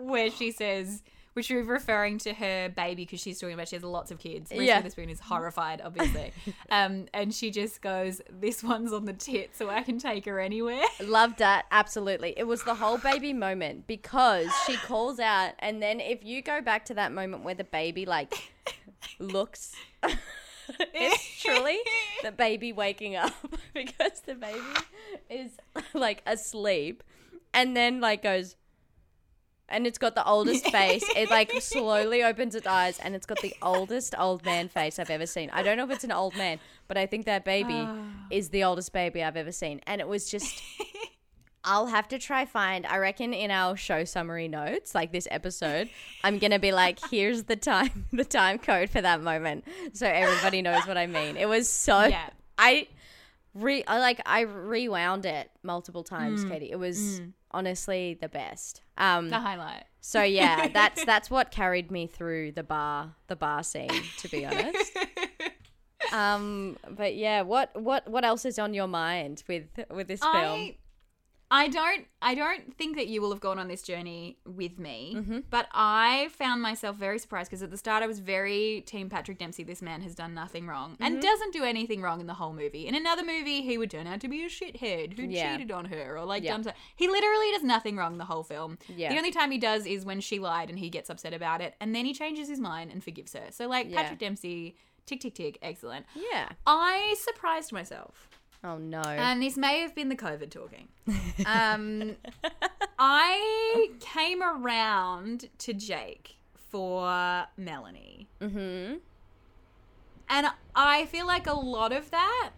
where she says, which you're referring to her baby because she's talking about she has lots of kids. Reese yeah. Witherspoon is horrified, obviously. um, and she just goes, this one's on the tit so I can take her anywhere. Loved that. Absolutely. It was the whole baby moment because she calls out, and then if you go back to that moment where the baby like looks, it's truly the baby waking up because the baby is like asleep and then like goes, and it's got the oldest face. It like slowly opens its eyes and it's got the oldest old man face I've ever seen. I don't know if it's an old man, but I think that baby oh. is the oldest baby I've ever seen. And it was just, I'll have to try find, I reckon in our show summary notes, like this episode, I'm going to be like, here's the time, the time code for that moment. So everybody knows what I mean. It was so, yeah. I re I like, I rewound it multiple times, mm. Katie. It was mm. honestly the best. Um, the highlight. So yeah, that's that's what carried me through the bar, the bar scene, to be honest. um, but yeah, what, what what else is on your mind with with this film? I, I don't I don't think that you will have gone on this journey with me, mm-hmm. but I found myself very surprised because at the start I was very team Patrick Dempsey. This man has done nothing wrong mm-hmm. and doesn't do anything wrong in the whole movie. In another movie, he would turn out to be a shithead who yeah. cheated on her or like yeah. done something. He literally does nothing wrong the whole film. Yeah. The only time he does is when she lied and he gets upset about it, and then he changes his mind and forgives her. So like yeah. Patrick Dempsey, tick tick tick, excellent. Yeah, I surprised myself. Oh, no. And this may have been the COVID talking. Um, I came around to Jake for Melanie. Mm-hmm. And I feel like a lot of that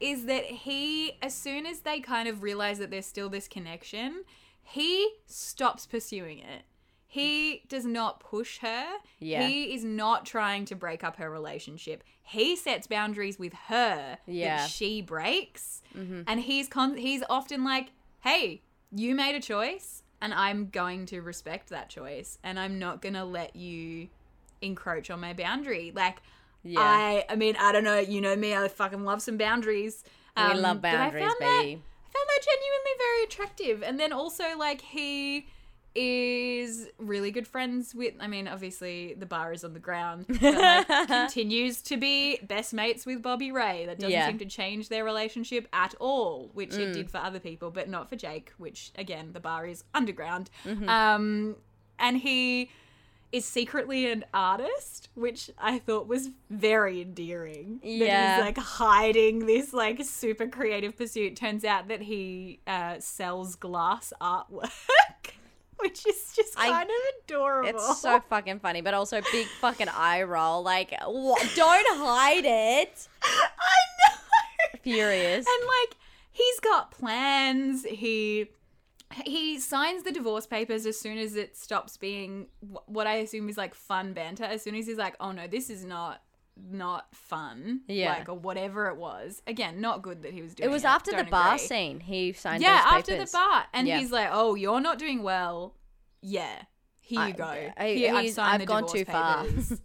is that he, as soon as they kind of realize that there's still this connection, he stops pursuing it. He does not push her. Yeah. He is not trying to break up her relationship. He sets boundaries with her yeah. that she breaks. Mm-hmm. And he's con- he's often like, hey, you made a choice and I'm going to respect that choice and I'm not going to let you encroach on my boundary. Like, yeah. I I mean, I don't know. You know me. I fucking love some boundaries. Um, we love boundaries, but I found baby. That, I found that genuinely very attractive. And then also, like, he... is really good friends with, I mean, obviously the bar is on the ground, but like, continues to be best mates with Bobby Ray. That doesn't yeah. seem to change their relationship at all, which mm. it did for other people, but not for Jake, which, again, the bar is underground. Mm-hmm. Um, and he is secretly an artist, which I thought was very endearing. Yeah. That he's, like, hiding this, like, super creative pursuit. Turns out that he uh, sells glass artwork. Which is just kind I, of adorable. It's so fucking funny, but also big fucking eye roll. Like, wh- don't hide it. I know. Furious. And, like, he's got plans. He he signs the divorce papers as soon as it stops being what I assume is, like, fun banter. As soon as he's like, oh, no, this is not not fun. Yeah. Like, or whatever it was. Again, not good that he was doing it. It was after the bar scene he signed those papers. Yeah, after the bar. And he's like, oh, you're not doing well. Yeah. Here you go. Here, I've signed the divorce papers. I've gone too far.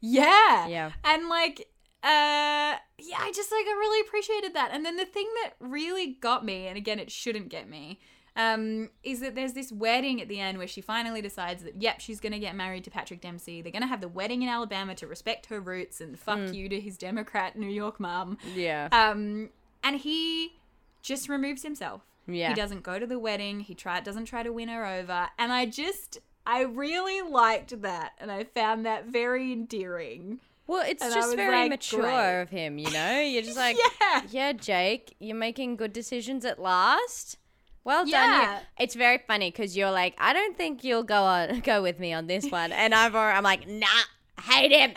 Yeah. Yeah. And, like, uh, yeah, I just, like, I really appreciated that. And then the thing that really got me, and again, it shouldn't get me, um, is that there's this wedding at the end where she finally decides that, yep, she's going to get married to Patrick Dempsey. They're going to have the wedding in Alabama to respect her roots and fuck mm. you to his Democrat New York mom. Yeah. Um, and he just removes himself. Yeah. He doesn't go to the wedding. He try doesn't try to win her over. And I just, I really liked that. And I found that very endearing. Well, it's and just very like, mature great. Of him, you know? You're just like, yeah. yeah, Jake, you're making good decisions at last. Well yeah. done. You. It's very funny because you're like, I don't think you'll go on, go with me on this one, and I'm I'm like, nah, hate him.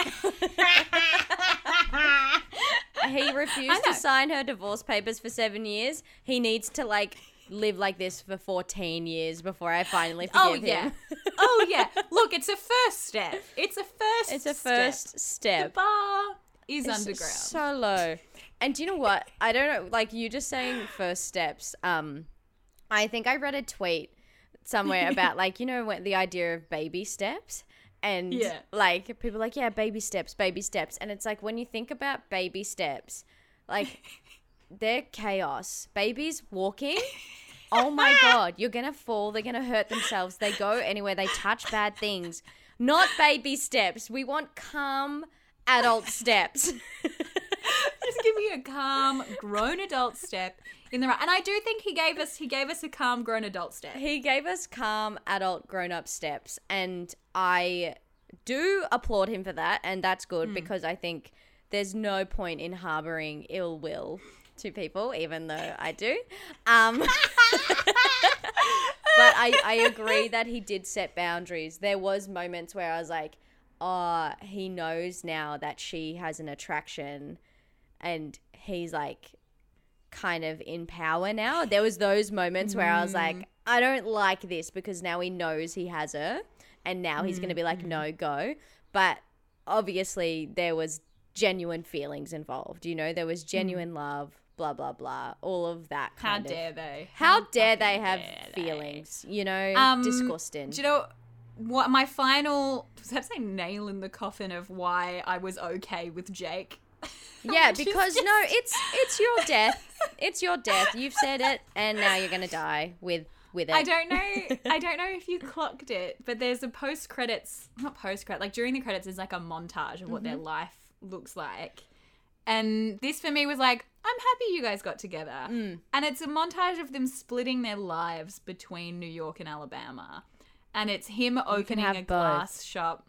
He refused to sign her divorce papers for seven years. He needs to like live like this for fourteen years before I finally forgive oh, yeah. him. Oh yeah. Look, it's a first step. It's a first. It's a first step. step. The bar is it's underground. So low. And do you know what? I don't know. Like you just saying first steps. Um. I think I read a tweet somewhere about like, you know, when the idea of baby steps. And yeah. like people are like, yeah, baby steps, baby steps. And it's like when you think about baby steps, like they're chaos. Babies walking. Oh my God, you're going to fall. They're going to hurt themselves. They go anywhere. They touch bad things. Not baby steps. We want calm adult steps. Just give me a calm grown adult step in the right. And I do think he gave us he gave us a calm grown adult step. He gave us calm adult grown up steps, and I do applaud him for that, and that's good mm. because I think there's no point in harboring ill will to people, even though I do. Um, but I, I agree that he did set boundaries. There was moments where I was like, oh, he knows now that she has an attraction and he's like kind of in power now. There was those moments where mm. I was like, I don't like this because now he knows he has her and now he's mm. going to be like, no, go. But obviously there was genuine feelings involved. You know, there was genuine mm. love, blah, blah, blah, all of that kind of. How dare they? How, how dare they have dare feelings, they. You know, um, disgusting. Do you know what my final, does that say nail in the coffin of why I was okay with Jake? Yeah, because no, it's it's your death. It's your death. You've said it, and now you're gonna die with with it. I don't know. I don't know if you clocked it, but there's a post credits, not post credits, like during the credits, there's like a montage of what mm-hmm. their life looks like, and this for me was like, I'm happy you guys got together, mm. and it's a montage of them splitting their lives between New York and Alabama, and it's him opening a both. glass shop.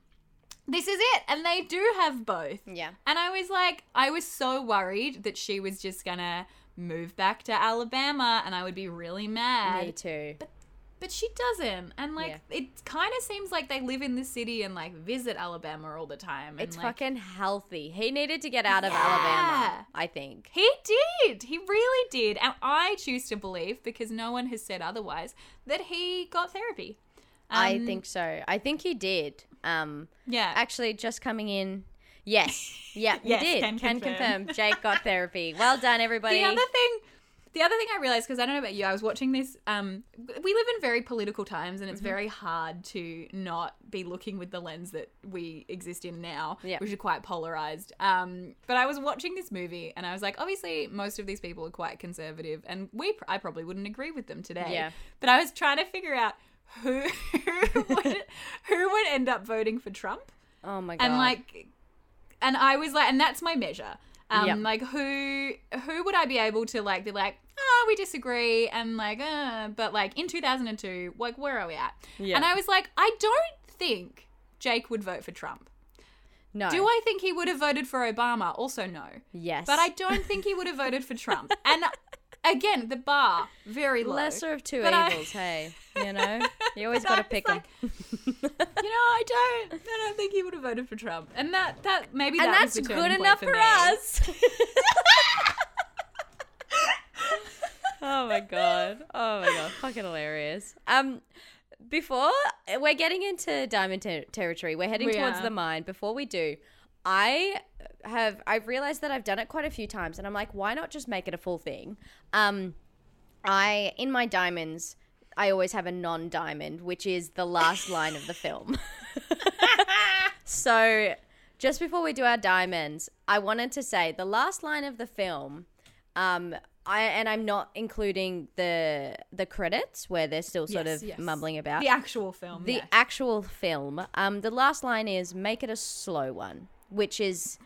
This is it. And they do have both. Yeah. And I was like, I was so worried that she was just going to move back to Alabama and I would be really mad. Me too. But, but she doesn't. And, like, yeah. it kind of seems like they live in the city and, like, visit Alabama all the time. And it's like, fucking healthy. He needed to get out of yeah. Alabama, I think. He did. He really did. And I choose to believe, because no one has said otherwise, that he got therapy. Um, I think so. I think he did. Um, yeah. Actually, just coming in. Yes. Yeah, yes, you did. Can, can confirm. confirm. Jake got therapy. Well done, everybody. The other thing, the other thing I realized, because I don't know about you, I was watching this. Um, we live in very political times, and it's mm-hmm. very hard to not be looking with the lens that we exist in now, yep. which is quite polarized. Um, but I was watching this movie, and I was like, obviously, most of these people are quite conservative, and we, I probably wouldn't agree with them today. Yeah. But I was trying to figure out. Who who would who would end up voting for Trump? Oh my God! And like, and I was like, and that's my measure. Um, yep. Like who who would I be able to like be like, oh, we disagree, and like, uh, but like in two thousand two, like where are we at? Yeah. And I was like, I don't think Jake would vote for Trump. No. Do I think he would have voted for Obama? Also, no. Yes. But I don't think he would have voted for Trump. And. Again, the bar, very low. Lesser of two but evils, I... hey. You know? You always got to pick them. Like, you know, I don't. I don't think he would have voted for Trump. And that, that maybe and that was the turning point. And that's good enough for, for us. Oh, my God. Oh, my God. Fucking hilarious. Um, before, we're getting into diamond ter- territory. We're heading we towards are. the mine. Before we do, I... have I've realized that I've done it quite a few times, and I'm like, why not just make it a full thing? Um, I in my diamonds, I always have a non-diamond, which is the last line of the film. So just before we do our diamonds, I wanted to say the last line of the film. Um, I and I'm not including the the credits where they're still sort yes, of yes. mumbling about the actual film. The yes. actual film. Um, the last line is make it a slow one, which is.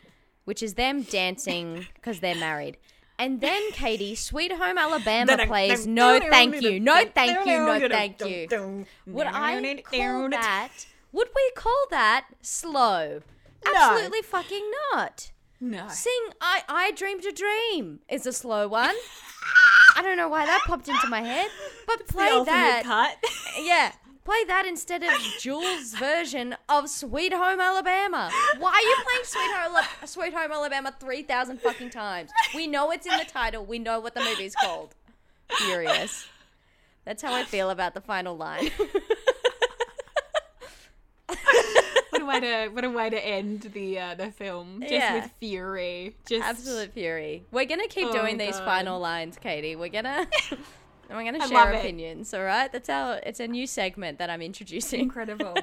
Which is them dancing because they're married. And then, Katie, Sweet Home Alabama plays No Thank You, No Thank You, No Thank You. Would I call that, would we call that slow? Absolutely no. fucking not. No. Sing I, I Dreamed a Dream is a slow one. I don't know why that popped into my head. But play the that. Cut. Yeah. Play that instead of Jules' version of Sweet Home Alabama. Why are you playing Sweet Home, Sweet Home Alabama three thousand fucking times? We know it's in the title. We know what the movie's called. Furious. That's how I feel about the final line. What a way to what a way to end the uh, the film. Just yeah. with fury. Just absolute fury. We're gonna keep oh doing these final lines, Katie. We're gonna. And we're going to share our opinions, all right? That's our, it's a new segment that I'm introducing. Incredible.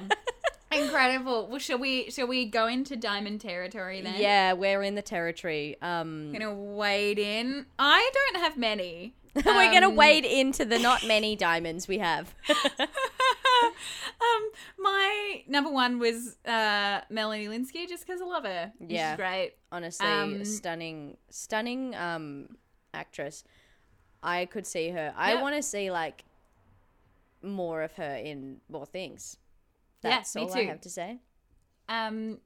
Incredible. Well, shall we shall we go into diamond territory then? Yeah, we're in the territory. Um, going to wade in. I don't have many. We're um, going to wade into the not many diamonds we have. um, my number one was uh, Melanie Lynskey, just because I love her. Yeah. She's great. Honestly, um, stunning, stunning um, actress. I could see her. I yep. want to see, like, more of her in more things. That's yeah, me all too. I have to say. Um,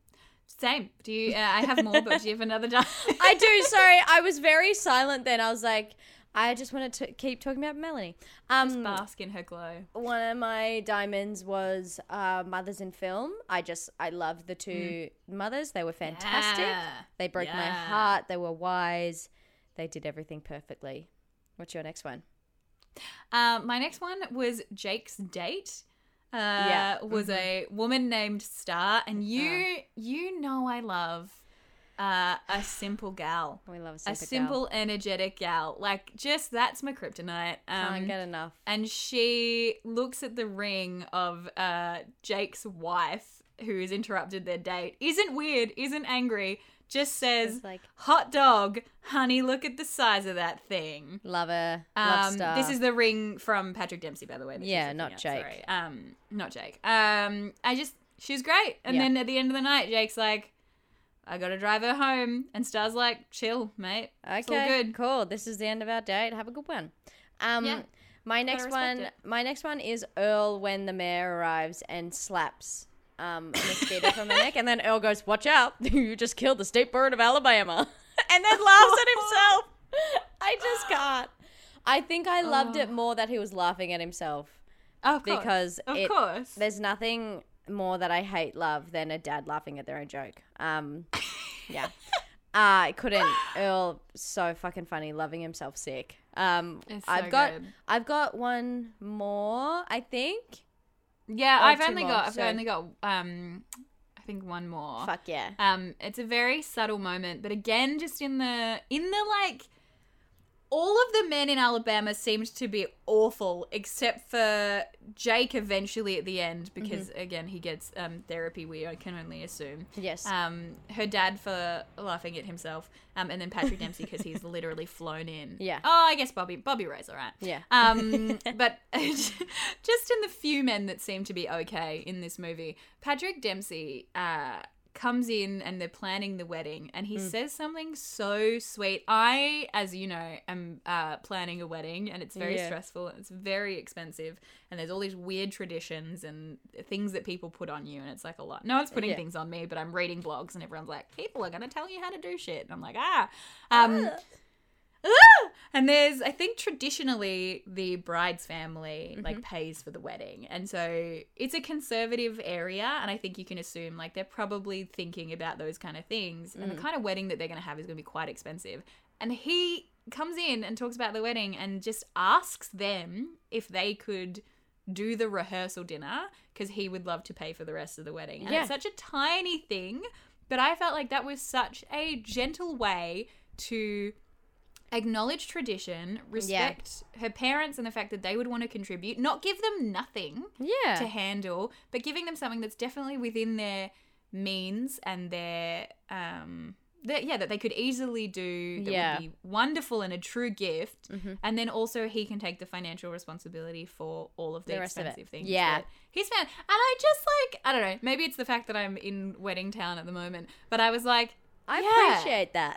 same. Do you? Uh, I have more, but do you have another time? I do. Sorry, I was very silent then. I was like, I just want to keep talking about Melanie. Um, just bask in her glow. One of my diamonds was uh, mothers in film. I just, I loved the two mm. mothers. They were fantastic. Yeah. They broke yeah. my heart. They were wise. They did everything perfectly. What's your next one? Uh, my next one was Jake's Date. Uh, yeah. was mm-hmm. a woman named Star, and you uh. you know I love uh, a simple gal. We love a simple, a simple gal. energetic gal. Like, just that's my kryptonite. Um, Can't get enough. And she looks at the ring of uh, Jake's wife, who has interrupted their date. Isn't weird. Isn't angry. Just says, like, hot dog, honey, look at the size of that thing. Love her. Um, love Star. This is the ring from Patrick Dempsey, by the way. Yeah, not Jake. Sorry. Um, not Jake. Um, I just, she's great. And yeah. then at the end of the night, Jake's like, I got to drive her home. And Star's like, chill, mate. Okay, it's all good. Cool. This is the end of our date. Have a good one. Um, yeah. My next one, it. my next one is Earl when the mayor arrives and slaps Um, a mosquito from the neck, and then Earl goes, watch out, you just killed the state bird of Alabama, and then laughs at himself. I just can't. I think I loved oh. it more that he was laughing at himself. Of course. Because of it, course. There's nothing more that I hate love than a dad laughing at their own joke. Um, yeah. Uh, I couldn't. Earl, so fucking funny, loving himself sick. Um, it's so I've got, good. I've got one more, I think. Yeah, I've only more, got I've so. only got um I think one more. Fuck yeah. Um it's a very subtle moment, but again, just in the in the like all of the men in Alabama seemed to be awful except for Jake eventually at the end because mm-hmm. again he gets um therapy, we can only assume. Yes. Um her dad for laughing at himself. Um and then Patrick Dempsey because he's literally flown in. Yeah. Oh, I guess Bobby Bobby Ray's all right. Yeah. Um but just in the few men that seem to be okay in this movie, Patrick Dempsey uh comes in and they're planning the wedding and he mm. says something so sweet. I, as you know, am uh, planning a wedding and it's very yeah. stressful and it's very expensive and there's all these weird traditions and things that people put on you and it's like a lot. No one's putting yeah. things on me, but I'm reading blogs and everyone's like, people are going to tell you how to do shit. And I'm like, ah. Um, ah. ah. And there's, I think traditionally the bride's family mm-hmm. like pays for the wedding. And so it's a conservative area. And I think you can assume like they're probably thinking about those kind of things. Mm. And the kind of wedding that they're going to have is going to be quite expensive. And he comes in and talks about the wedding and just asks them if they could do the rehearsal dinner because he would love to pay for the rest of the wedding. And yeah. it's such a tiny thing. But I felt like that was such a gentle way to acknowledge tradition, respect yeah. her parents and the fact that they would want to contribute, not give them nothing yeah. to handle, but giving them something that's definitely within their means and their, um, that yeah, that they could easily do, that yeah. would be wonderful and a true gift. Mm-hmm. And then also he can take the financial responsibility for all of the, the expensive of things. Yeah. He's found. And I just like, I don't know, maybe it's the fact that I'm in wedding town at the moment, but I was like, I yeah. appreciate that.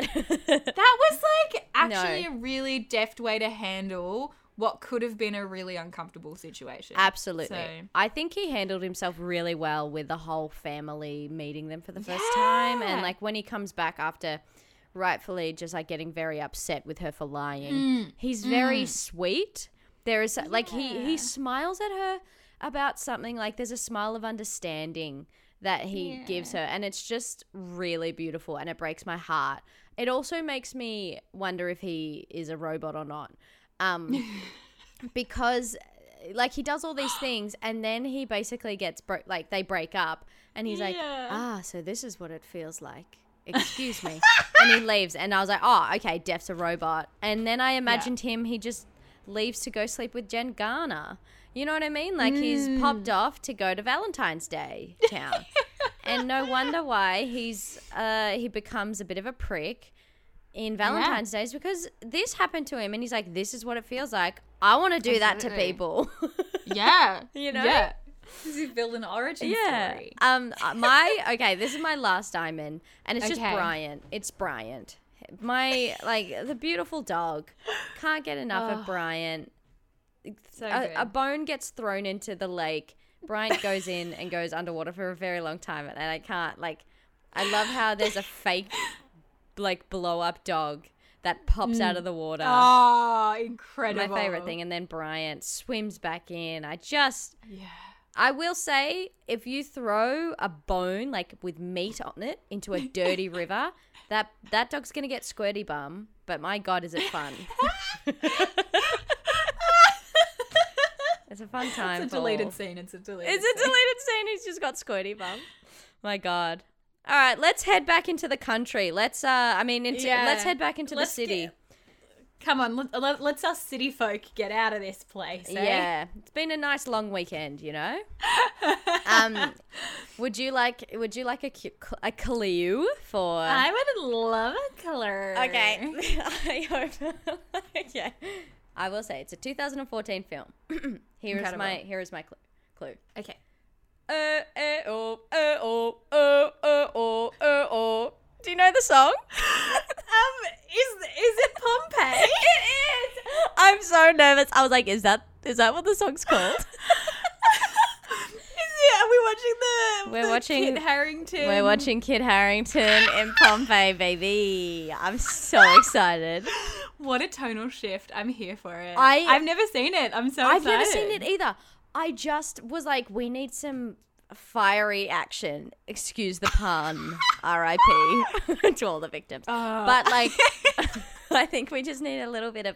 That was like actually no. a really deft way to handle what could have been a really uncomfortable situation. Absolutely. So. I think he handled himself really well with the whole family meeting them for the first yeah. time. And like when he comes back after rightfully just like getting very upset with her for lying, mm. he's very mm. sweet. There is yeah. like he, he smiles at her about something, like there's a smile of understanding that he yeah. gives her, and it's just really beautiful and it breaks my heart. It also makes me wonder if he is a robot or not, um, because like he does all these things and then he basically gets bro- like they break up and he's yeah. like, ah, so this is what it feels like. Excuse me. And he leaves and I was like, oh, okay, Def's a robot. And then I imagined yeah. him, he just leaves to go sleep with Jen Garner. You know what I mean? Like, mm. he's popped off to go to Valentine's Day town. And no wonder why he's uh, he becomes a bit of a prick in Valentine's yeah. Days, because this happened to him and he's like, this is what it feels like. I want to do Absolutely. that to people. Yeah. You know? Yeah. This is villain origin yeah. story. Um, my okay, this is my last diamond, and it's okay. just Bryant. It's Bryant. My like the beautiful dog. Can't get enough oh, of Bryant. So a, a bone gets thrown into the lake. Bryant goes in and goes underwater for a very long time, and I can't like. I love how there's a fake like blow up dog that pops mm. out of the water. Oh, incredible! My favorite thing, and then Bryant swims back in. I just yeah. I will say, if you throw a bone, like, with meat on it into a dirty river, that that dog's going to get squirty bum, but my God, is it fun. It's a fun time. It's a deleted scene. It's a deleted scene. It's a deleted scene. He's just got squirty bum. My God. All right, let's head back into the country. Let's, uh, I mean, into, yeah. let's head back into let's the city. Get- Come on, let, let, let's us city folk get out of this place. Eh? Yeah, it's been a nice long weekend, you know. um, would you like? Would you like a a clue for? I would love a clue. Okay, I hope. Okay, I will say it's a two thousand fourteen film. Here Incredible. is my here is my clue. Clue. Okay. Uh, uh, oh, uh, oh, oh, oh, oh, oh, oh. Do you know the song? um, is is it Pompeii? It is. I'm so nervous. I was like, is that is that what the song's called? Is it? Are we watching the? We're the watching Kit Harington. We're watching Kit Harington in Pompeii, baby. I'm so excited. What a tonal shift! I'm here for it. I I've never seen it. I'm so excited. I've never seen it either. I just was like, we need some fiery action, excuse the pun, R I P to all the victims. Oh. But like, I think we just need a little bit of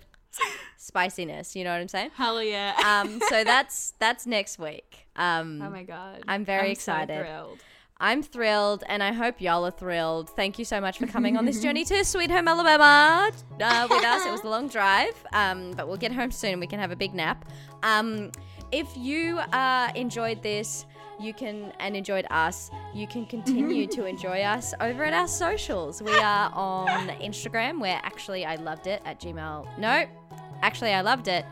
spiciness, you know what I'm saying? Hell yeah. Um, so that's that's next week. Um, oh my God. I'm very I'm excited. So thrilled. I'm thrilled, and I hope y'all are thrilled. Thank you so much for coming on this journey to Sweet Home Alabama uh, with us. It was a long drive, um, but we'll get home soon and we can have a big nap. Um, if you uh, enjoyed this, you can, and enjoyed us, you can continue to enjoy us over at our socials. We are on Instagram, where actually I loved it at Gmail. No, actually I loved it.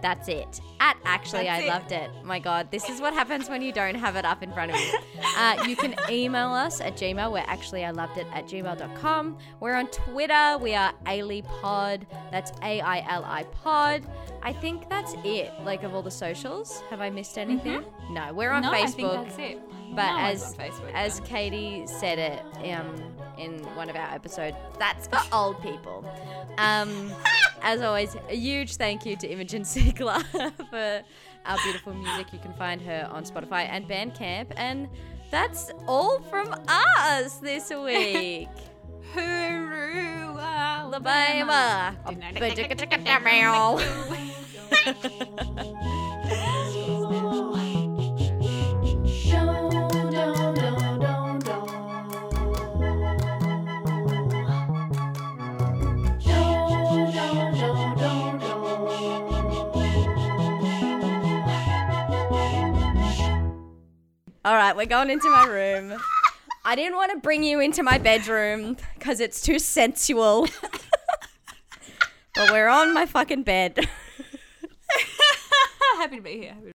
That's it. At actually That's I it. loved it. My God, this is what happens when you don't have it up in front of you. Uh, you can email us at Gmail. We're actually I loved it at gmail dot com. We're on Twitter. We are AiliPod. That's A I L I pod. I think that's it, like, of all the socials. Have I missed anything? Mm-hmm. No, we're on no, Facebook. I think that's it. But no, as Facebook, as Katie said it um, in one of our episodes, that's for old people. Um, as always, a huge thank you to Imogen Siegler for our beautiful music. You can find her on Spotify and Bandcamp. And that's all from us this week. Alabama. All right, we're going into my room. I didn't want to bring you into my bedroom because it's too sensual. But we're on my fucking bed. Happy to be here.